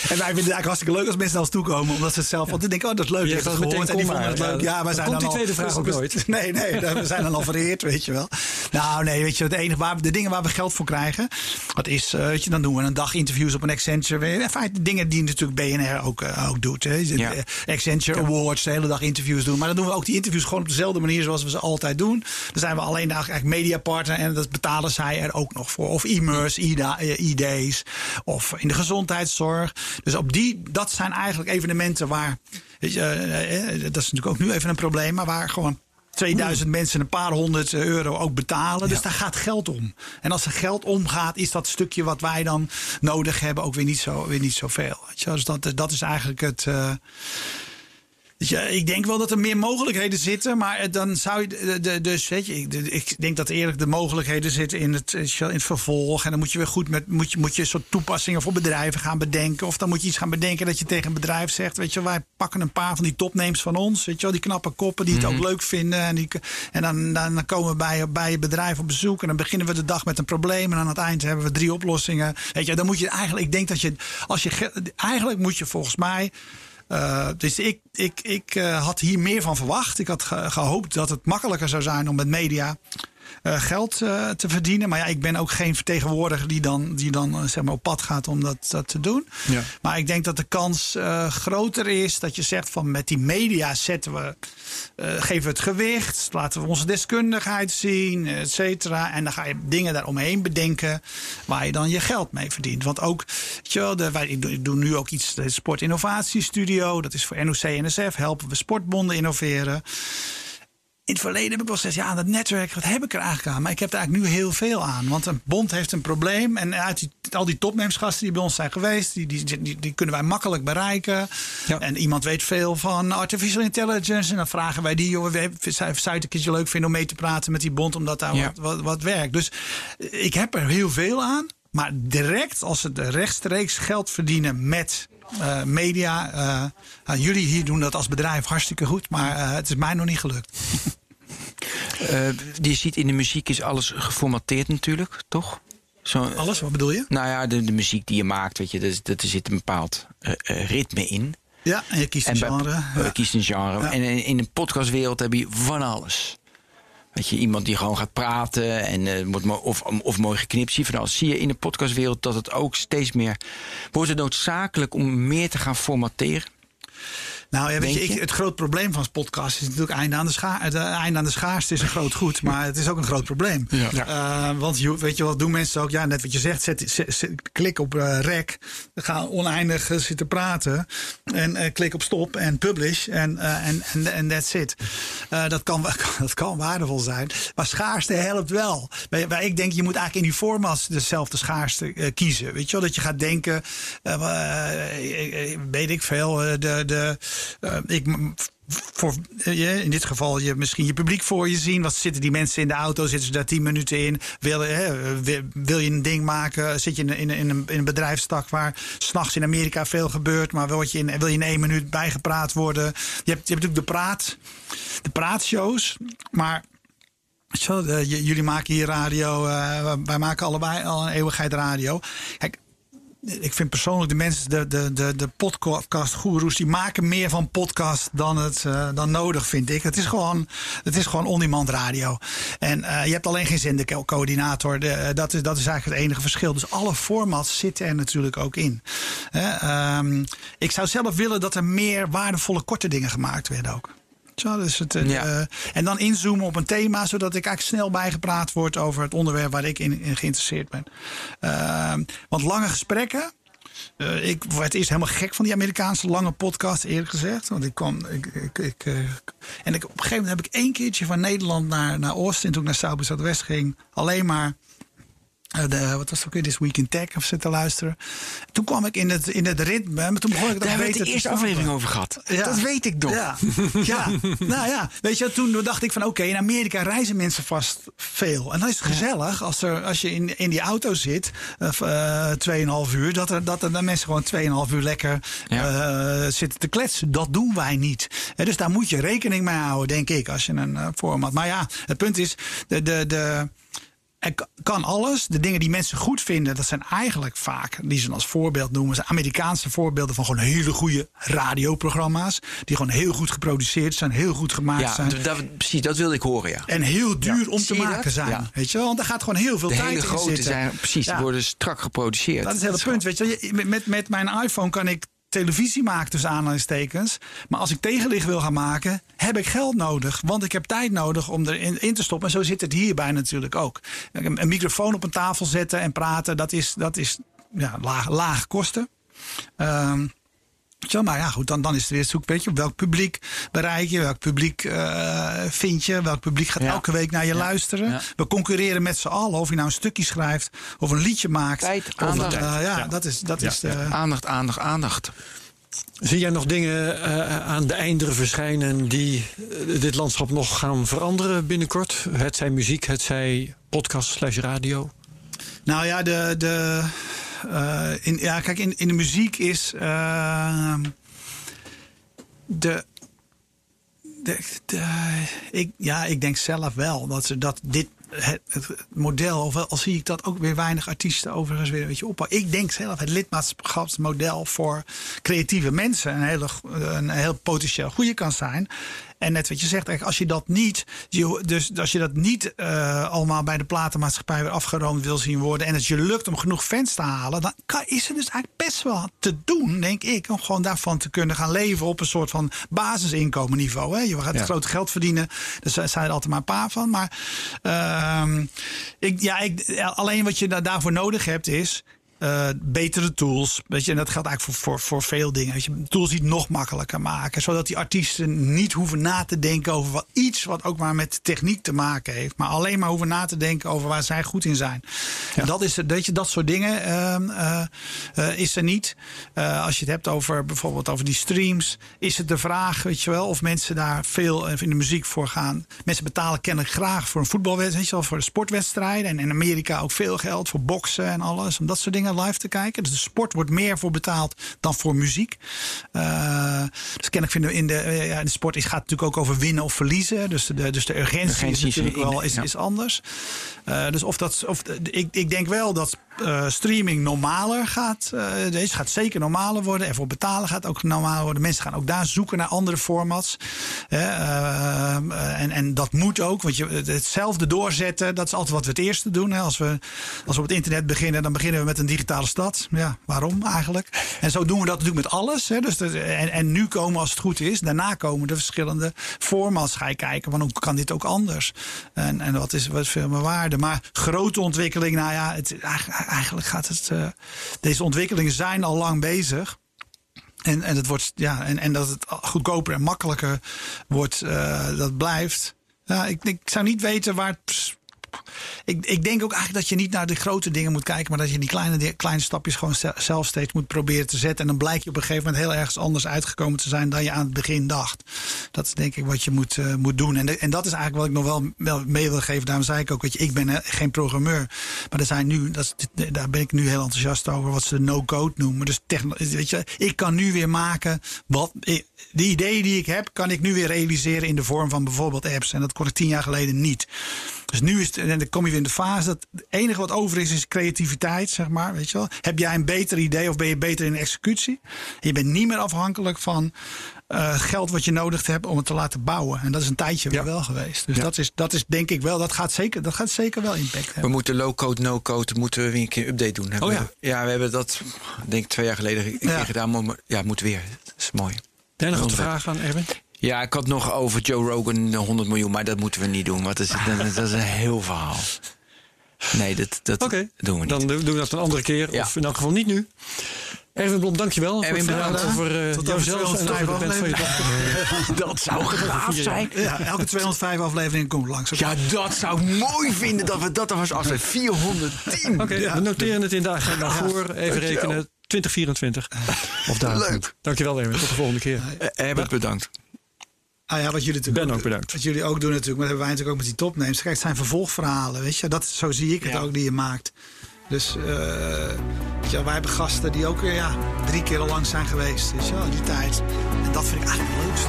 vinden het eigenlijk hartstikke leuk als mensen naar ons toekomen. Omdat ze het zelf altijd denken, oh dat is leuk. Je hebt het gehoord en die vonden het leuk. Ja, wij zijn komt dan die tweede vraag ook nooit. Nee, we zijn dan al vereerd, weet je wel. Nou nee, weet je, het enige de dingen waar we geld voor krijgen. Dat is, weet je, dan doen we een dag interviews op een Accenture. In feite dingen die natuurlijk BNR ook doet. Ja. Accenture Awards, de hele dag interviews doen. Maar dan doen we ook die interviews gewoon op dezelfde manier zoals we ze altijd doen. Dan zijn we alleen eigenlijk media partner en dat betalen zij er ook nog voor. Of e-merse, e-days of in de gezondheidszorg. Dus op dat zijn eigenlijk evenementen waar, weet je, dat is natuurlijk ook nu even een probleem, maar waar gewoon 2000 mensen een paar honderd euro ook betalen. Dus daar gaat geld om. En als er geld omgaat, is dat stukje wat wij dan nodig hebben ook weer niet zoveel. Weet je? Dus dat is eigenlijk het... Ja, ik denk wel dat er meer mogelijkheden zitten, maar dan zou je... Dus, weet je, ik denk dat eerlijk de mogelijkheden zitten in het vervolg. En dan moet je weer goed moet je een soort toepassingen voor bedrijven gaan bedenken. Of dan moet je iets gaan bedenken dat je tegen een bedrijf zegt... weet je, wij pakken een paar van die topnames van ons. Weet je wel, die knappe koppen die het ook leuk vinden. En dan komen we bij je bedrijf op bezoek. En dan beginnen we de dag met een probleem. En aan het eind hebben we 3 oplossingen. Weet je, dan moet je eigenlijk... Ik denk dat je... Eigenlijk moet je volgens mij... Dus ik had hier meer van verwacht. Ik had gehoopt dat het makkelijker zou zijn om met media geld te verdienen. Maar ja, ik ben ook geen vertegenwoordiger die dan zeg maar op pad gaat om dat te doen. Ja. Maar ik denk dat de kans groter is dat je zegt van met die media geven we het gewicht. Laten we onze deskundigheid zien, et cetera. En dan ga je dingen daaromheen bedenken waar je dan je geld mee verdient. Want ook, weet je wel, ik doe nu ook iets, de Sport Innovatie Studio. Dat is voor NOC-NSF, helpen we sportbonden innoveren. In het verleden heb ik wel gezegd, ja, dat netwerk, wat heb ik er eigenlijk aan? Maar ik heb er eigenlijk nu heel veel aan. Want een bond heeft een probleem. En uit al die topneemsgasten die bij ons zijn geweest... die kunnen wij makkelijk bereiken. Ja. En iemand weet veel van artificial intelligence. En dan vragen wij die, joh, zou je het een keertje leuk vinden om mee te praten met die bond? Omdat daar wat werkt. Dus ik heb er heel veel aan. Maar direct, als ze rechtstreeks geld verdienen met... media, jullie hier doen dat als bedrijf hartstikke goed, maar het is mij nog niet gelukt. Je ziet in de muziek is alles geformateerd natuurlijk, toch? Alles, wat bedoel je? Nou ja, de muziek die je maakt, weet je, er zit een bepaald ritme in. Ja, en je kiest een genre. En in de podcastwereld heb je van alles. Weet je, iemand die gewoon gaat praten en wordt of mooi geknipt. Zie je van alles. Zie je in de podcastwereld dat het ook steeds meer... Wordt het noodzakelijk om meer te gaan formateren? Nou ja, weet je? Het groot probleem van podcast is natuurlijk einde aan de schaarste is een groot goed, maar het is ook een groot probleem. Ja. Want weet je wat doen mensen ook? Ja, net wat je zegt, klik op rec, ga oneindig zitten praten en klik op stop en publish en that's it. Dat kan waardevol zijn, maar schaarste helpt wel. Maar ik denk je moet eigenlijk in die formats dezelfde schaarste kiezen. Weet je wel? Dat je gaat denken, weet ik veel, in dit geval misschien je publiek voor je zien. Wat zitten die mensen in de auto? Zitten ze daar 10 minuten in? Wil je een ding maken? Zit je in een bedrijfstak waar 's nachts in Amerika veel gebeurt... maar wil je in 1 minuut bijgepraat worden? Je hebt natuurlijk de praatshows, maar... jullie maken hier radio, wij maken allebei al een eeuwigheid radio. Kijk, ik vind persoonlijk de mensen, de podcastgoeroes... die maken meer van podcast dan nodig, vind ik. Het is gewoon on-demand radio. En je hebt alleen geen zendercoördinator. Dat is eigenlijk het enige verschil. Dus alle formats zitten er natuurlijk ook in. Ik zou zelf willen dat er meer waardevolle korte dingen gemaakt werden ook. Zo, dus en dan inzoomen op een thema, zodat ik eigenlijk snel bijgepraat word over het onderwerp waar ik in geïnteresseerd ben. Want lange gesprekken. Ik werd eerst helemaal gek van die Amerikaanse lange podcast, eerlijk gezegd. Want ik kwam. Op een gegeven moment heb ik 1 keertje van Nederland naar Oost en toen ik naar Zuid-Zuidwest ging, alleen maar Wat was het ook weer, This Week in Tech, of zitten luisteren. Toen kwam ik in het ritme, maar toen begon ik dat beter te snappen. Daar werd de eerste aflevering over gehad. Ja. Dat weet ik nog. Ja. Ja. Nou ja, weet je, toen dacht ik van oké, in Amerika reizen mensen vast veel. En dan is het gezellig als je in die auto zit, 2,5 uur, dat er dan mensen gewoon 2,5 uur lekker zitten te kletsen. Dat doen wij niet. Dus daar moet je rekening mee houden, denk ik, als je een format. Maar ja, het punt is, er kan alles. De dingen die mensen goed vinden, dat zijn eigenlijk vaak, die ze als voorbeeld noemen, zijn Amerikaanse voorbeelden van gewoon hele goede radioprogramma's. Die gewoon heel goed geproduceerd zijn, heel goed gemaakt zijn. Precies, dat wilde ik horen, ja. En heel duur om te maken dat? Zijn, weet je wel. Want daar gaat gewoon heel veel tijd in zitten. De hele grote zijn, precies, die worden strak geproduceerd. Dat is het hele punt, weet je wel. Met mijn iPhone kan ik televisie maakt, tussen aanhalingstekens. Maar als ik tegenlicht wil gaan maken, heb ik geld nodig. Want ik heb tijd nodig om erin te stoppen. En zo zit het hierbij natuurlijk ook. Een microfoon op een tafel zetten en praten, dat is laag kosten. Maar ja, goed, dan is het weer zoek, weet je, welk publiek bereik je, welk publiek vind je, welk publiek gaat elke week naar je luisteren. Ja. We concurreren met z'n allen, of je nou een stukje schrijft of een liedje maakt. Tijd, aandacht. Aandacht. Zie jij nog dingen aan de einderen verschijnen die dit landschap nog gaan veranderen binnenkort? Het zij muziek, het zij podcast/radio? Nou ja, in de muziek is ik denk zelf wel dat dit het model, of al zie ik dat ook weer weinig artiesten overigens weer een beetje oppakken. Ik denk zelf het lidmaatschapsmodel voor creatieve mensen een heel potentieel goede kan zijn. En net wat je zegt, als je dat niet allemaal bij de platenmaatschappij weer afgeroomd wil zien worden en het je lukt om genoeg fans te halen, dan is het dus eigenlijk best wel te doen, denk ik, om gewoon daarvan te kunnen gaan leven op een soort van basisinkomenniveau. Hè? Je gaat grote geld verdienen, daar zijn er altijd maar een paar van. Maar alleen wat je daarvoor nodig hebt is betere tools. Weet je, en dat geldt eigenlijk voor veel dingen. Weet je, tools die het nog makkelijker maken. Zodat die artiesten niet hoeven na te denken over wat ook maar met techniek te maken heeft. Maar alleen maar hoeven na te denken over waar zij goed in zijn. Ja. En dat is, weet je, dat soort dingen is er niet. Als je het hebt over bijvoorbeeld over die streams, is het de vraag, weet je wel, of mensen daar veel in de muziek voor gaan. Mensen betalen kennelijk graag voor een voetbalwedstrijd, weet je wel, voor de sportwedstrijden. En in Amerika ook veel geld voor boksen en alles. Om dat soort dingen live te kijken. Dus de sport wordt meer voor betaald dan voor muziek. Dus kennelijk vinden we in de sport gaat het natuurlijk ook over winnen of verliezen. Dus de urgentie is natuurlijk wel is anders. Ik denk wel dat streaming normaler gaat. Deze gaat zeker normaler worden. Ervoor betalen gaat ook normaler worden. Mensen gaan ook daar zoeken naar andere formats. En dat moet ook. Want hetzelfde doorzetten, dat is altijd wat we het eerste doen. Hè. Als we op het internet beginnen, dan beginnen we met een digitale stad. Ja, waarom eigenlijk? En zo doen we dat natuurlijk met alles. Hè. En nu komen, als het goed is, daarna komen de verschillende formats. Ga je kijken, want hoe kan dit ook anders? En wat is veel meer waarde? Maar grote ontwikkeling, nou ja, eigenlijk gaat het. Deze ontwikkelingen zijn al lang bezig. En het wordt. Ja, en dat het goedkoper en makkelijker wordt, dat blijft. Ja, ik zou niet weten waar het. Ik denk ook eigenlijk dat je niet naar de grote dingen moet kijken, maar dat je die kleine stapjes gewoon zelf steeds moet proberen te zetten. En dan blijkt je op een gegeven moment heel ergens anders uitgekomen te zijn dan je aan het begin dacht. Dat is denk ik wat je moet doen. En dat is eigenlijk wat ik nog wel mee wil geven. Daarom zei ik ook, ik ben geen programmeur. Maar er zijn nu, daar ben ik nu heel enthousiast over, wat ze de no-code noemen. Dus weet je, ik kan nu weer maken wat de ideeën die ik heb, kan ik nu weer realiseren in de vorm van bijvoorbeeld apps. En dat kon ik 10 jaar geleden niet. Dus nu en dan kom je weer in de fase dat het enige wat over is creativiteit, zeg maar. Weet je wel? Heb jij een beter idee of ben je beter in executie? En je bent niet meer afhankelijk van geld wat je nodig hebt om het te laten bouwen. En dat is een tijdje weer wel geweest. Dus dat is denk ik wel, dat gaat zeker wel impact hebben. We moeten low-code, no-code, moeten we weer een keer een update doen. Hebben we hebben dat, denk ik, 2 jaar geleden gedaan. Maar moet weer. Dat is mooi. Daar nog een vraag aan, Erwin? Ja, ik had nog over Joe Rogan 100 miljoen, maar dat moeten we niet doen. Want dat is een heel verhaal. Nee, dat doen we niet. Dan doen we dat een andere keer. Ja. Of in elk geval niet nu. Erwin Blom, dankjewel. Erwin Blom, over jouzelf en over de band van je dochter. Dat zou gaaf zijn. Ja, elke 205 aflevering komt langs. Ja, dat zou ik mooi vinden dat we dat alvast afleveren. 410. Oké, ja. We noteren het in de agenda voor. Even rekenen. 2024. Of daar. Leuk. Dankjewel, Erwin. Tot de volgende keer. Herbert, bedankt. Ah ja, wat jullie natuurlijk ben ook bedankt. Wat jullie ook doen natuurlijk, maar dat hebben wij natuurlijk ook met die topnames. Kijk, het zijn vervolgverhalen, weet je. Dat, zo zie ik het ook, die je maakt. Dus wij hebben gasten die ook 3 keer al lang zijn geweest. Dus ja, die tijd. En dat vind ik eigenlijk het leukste.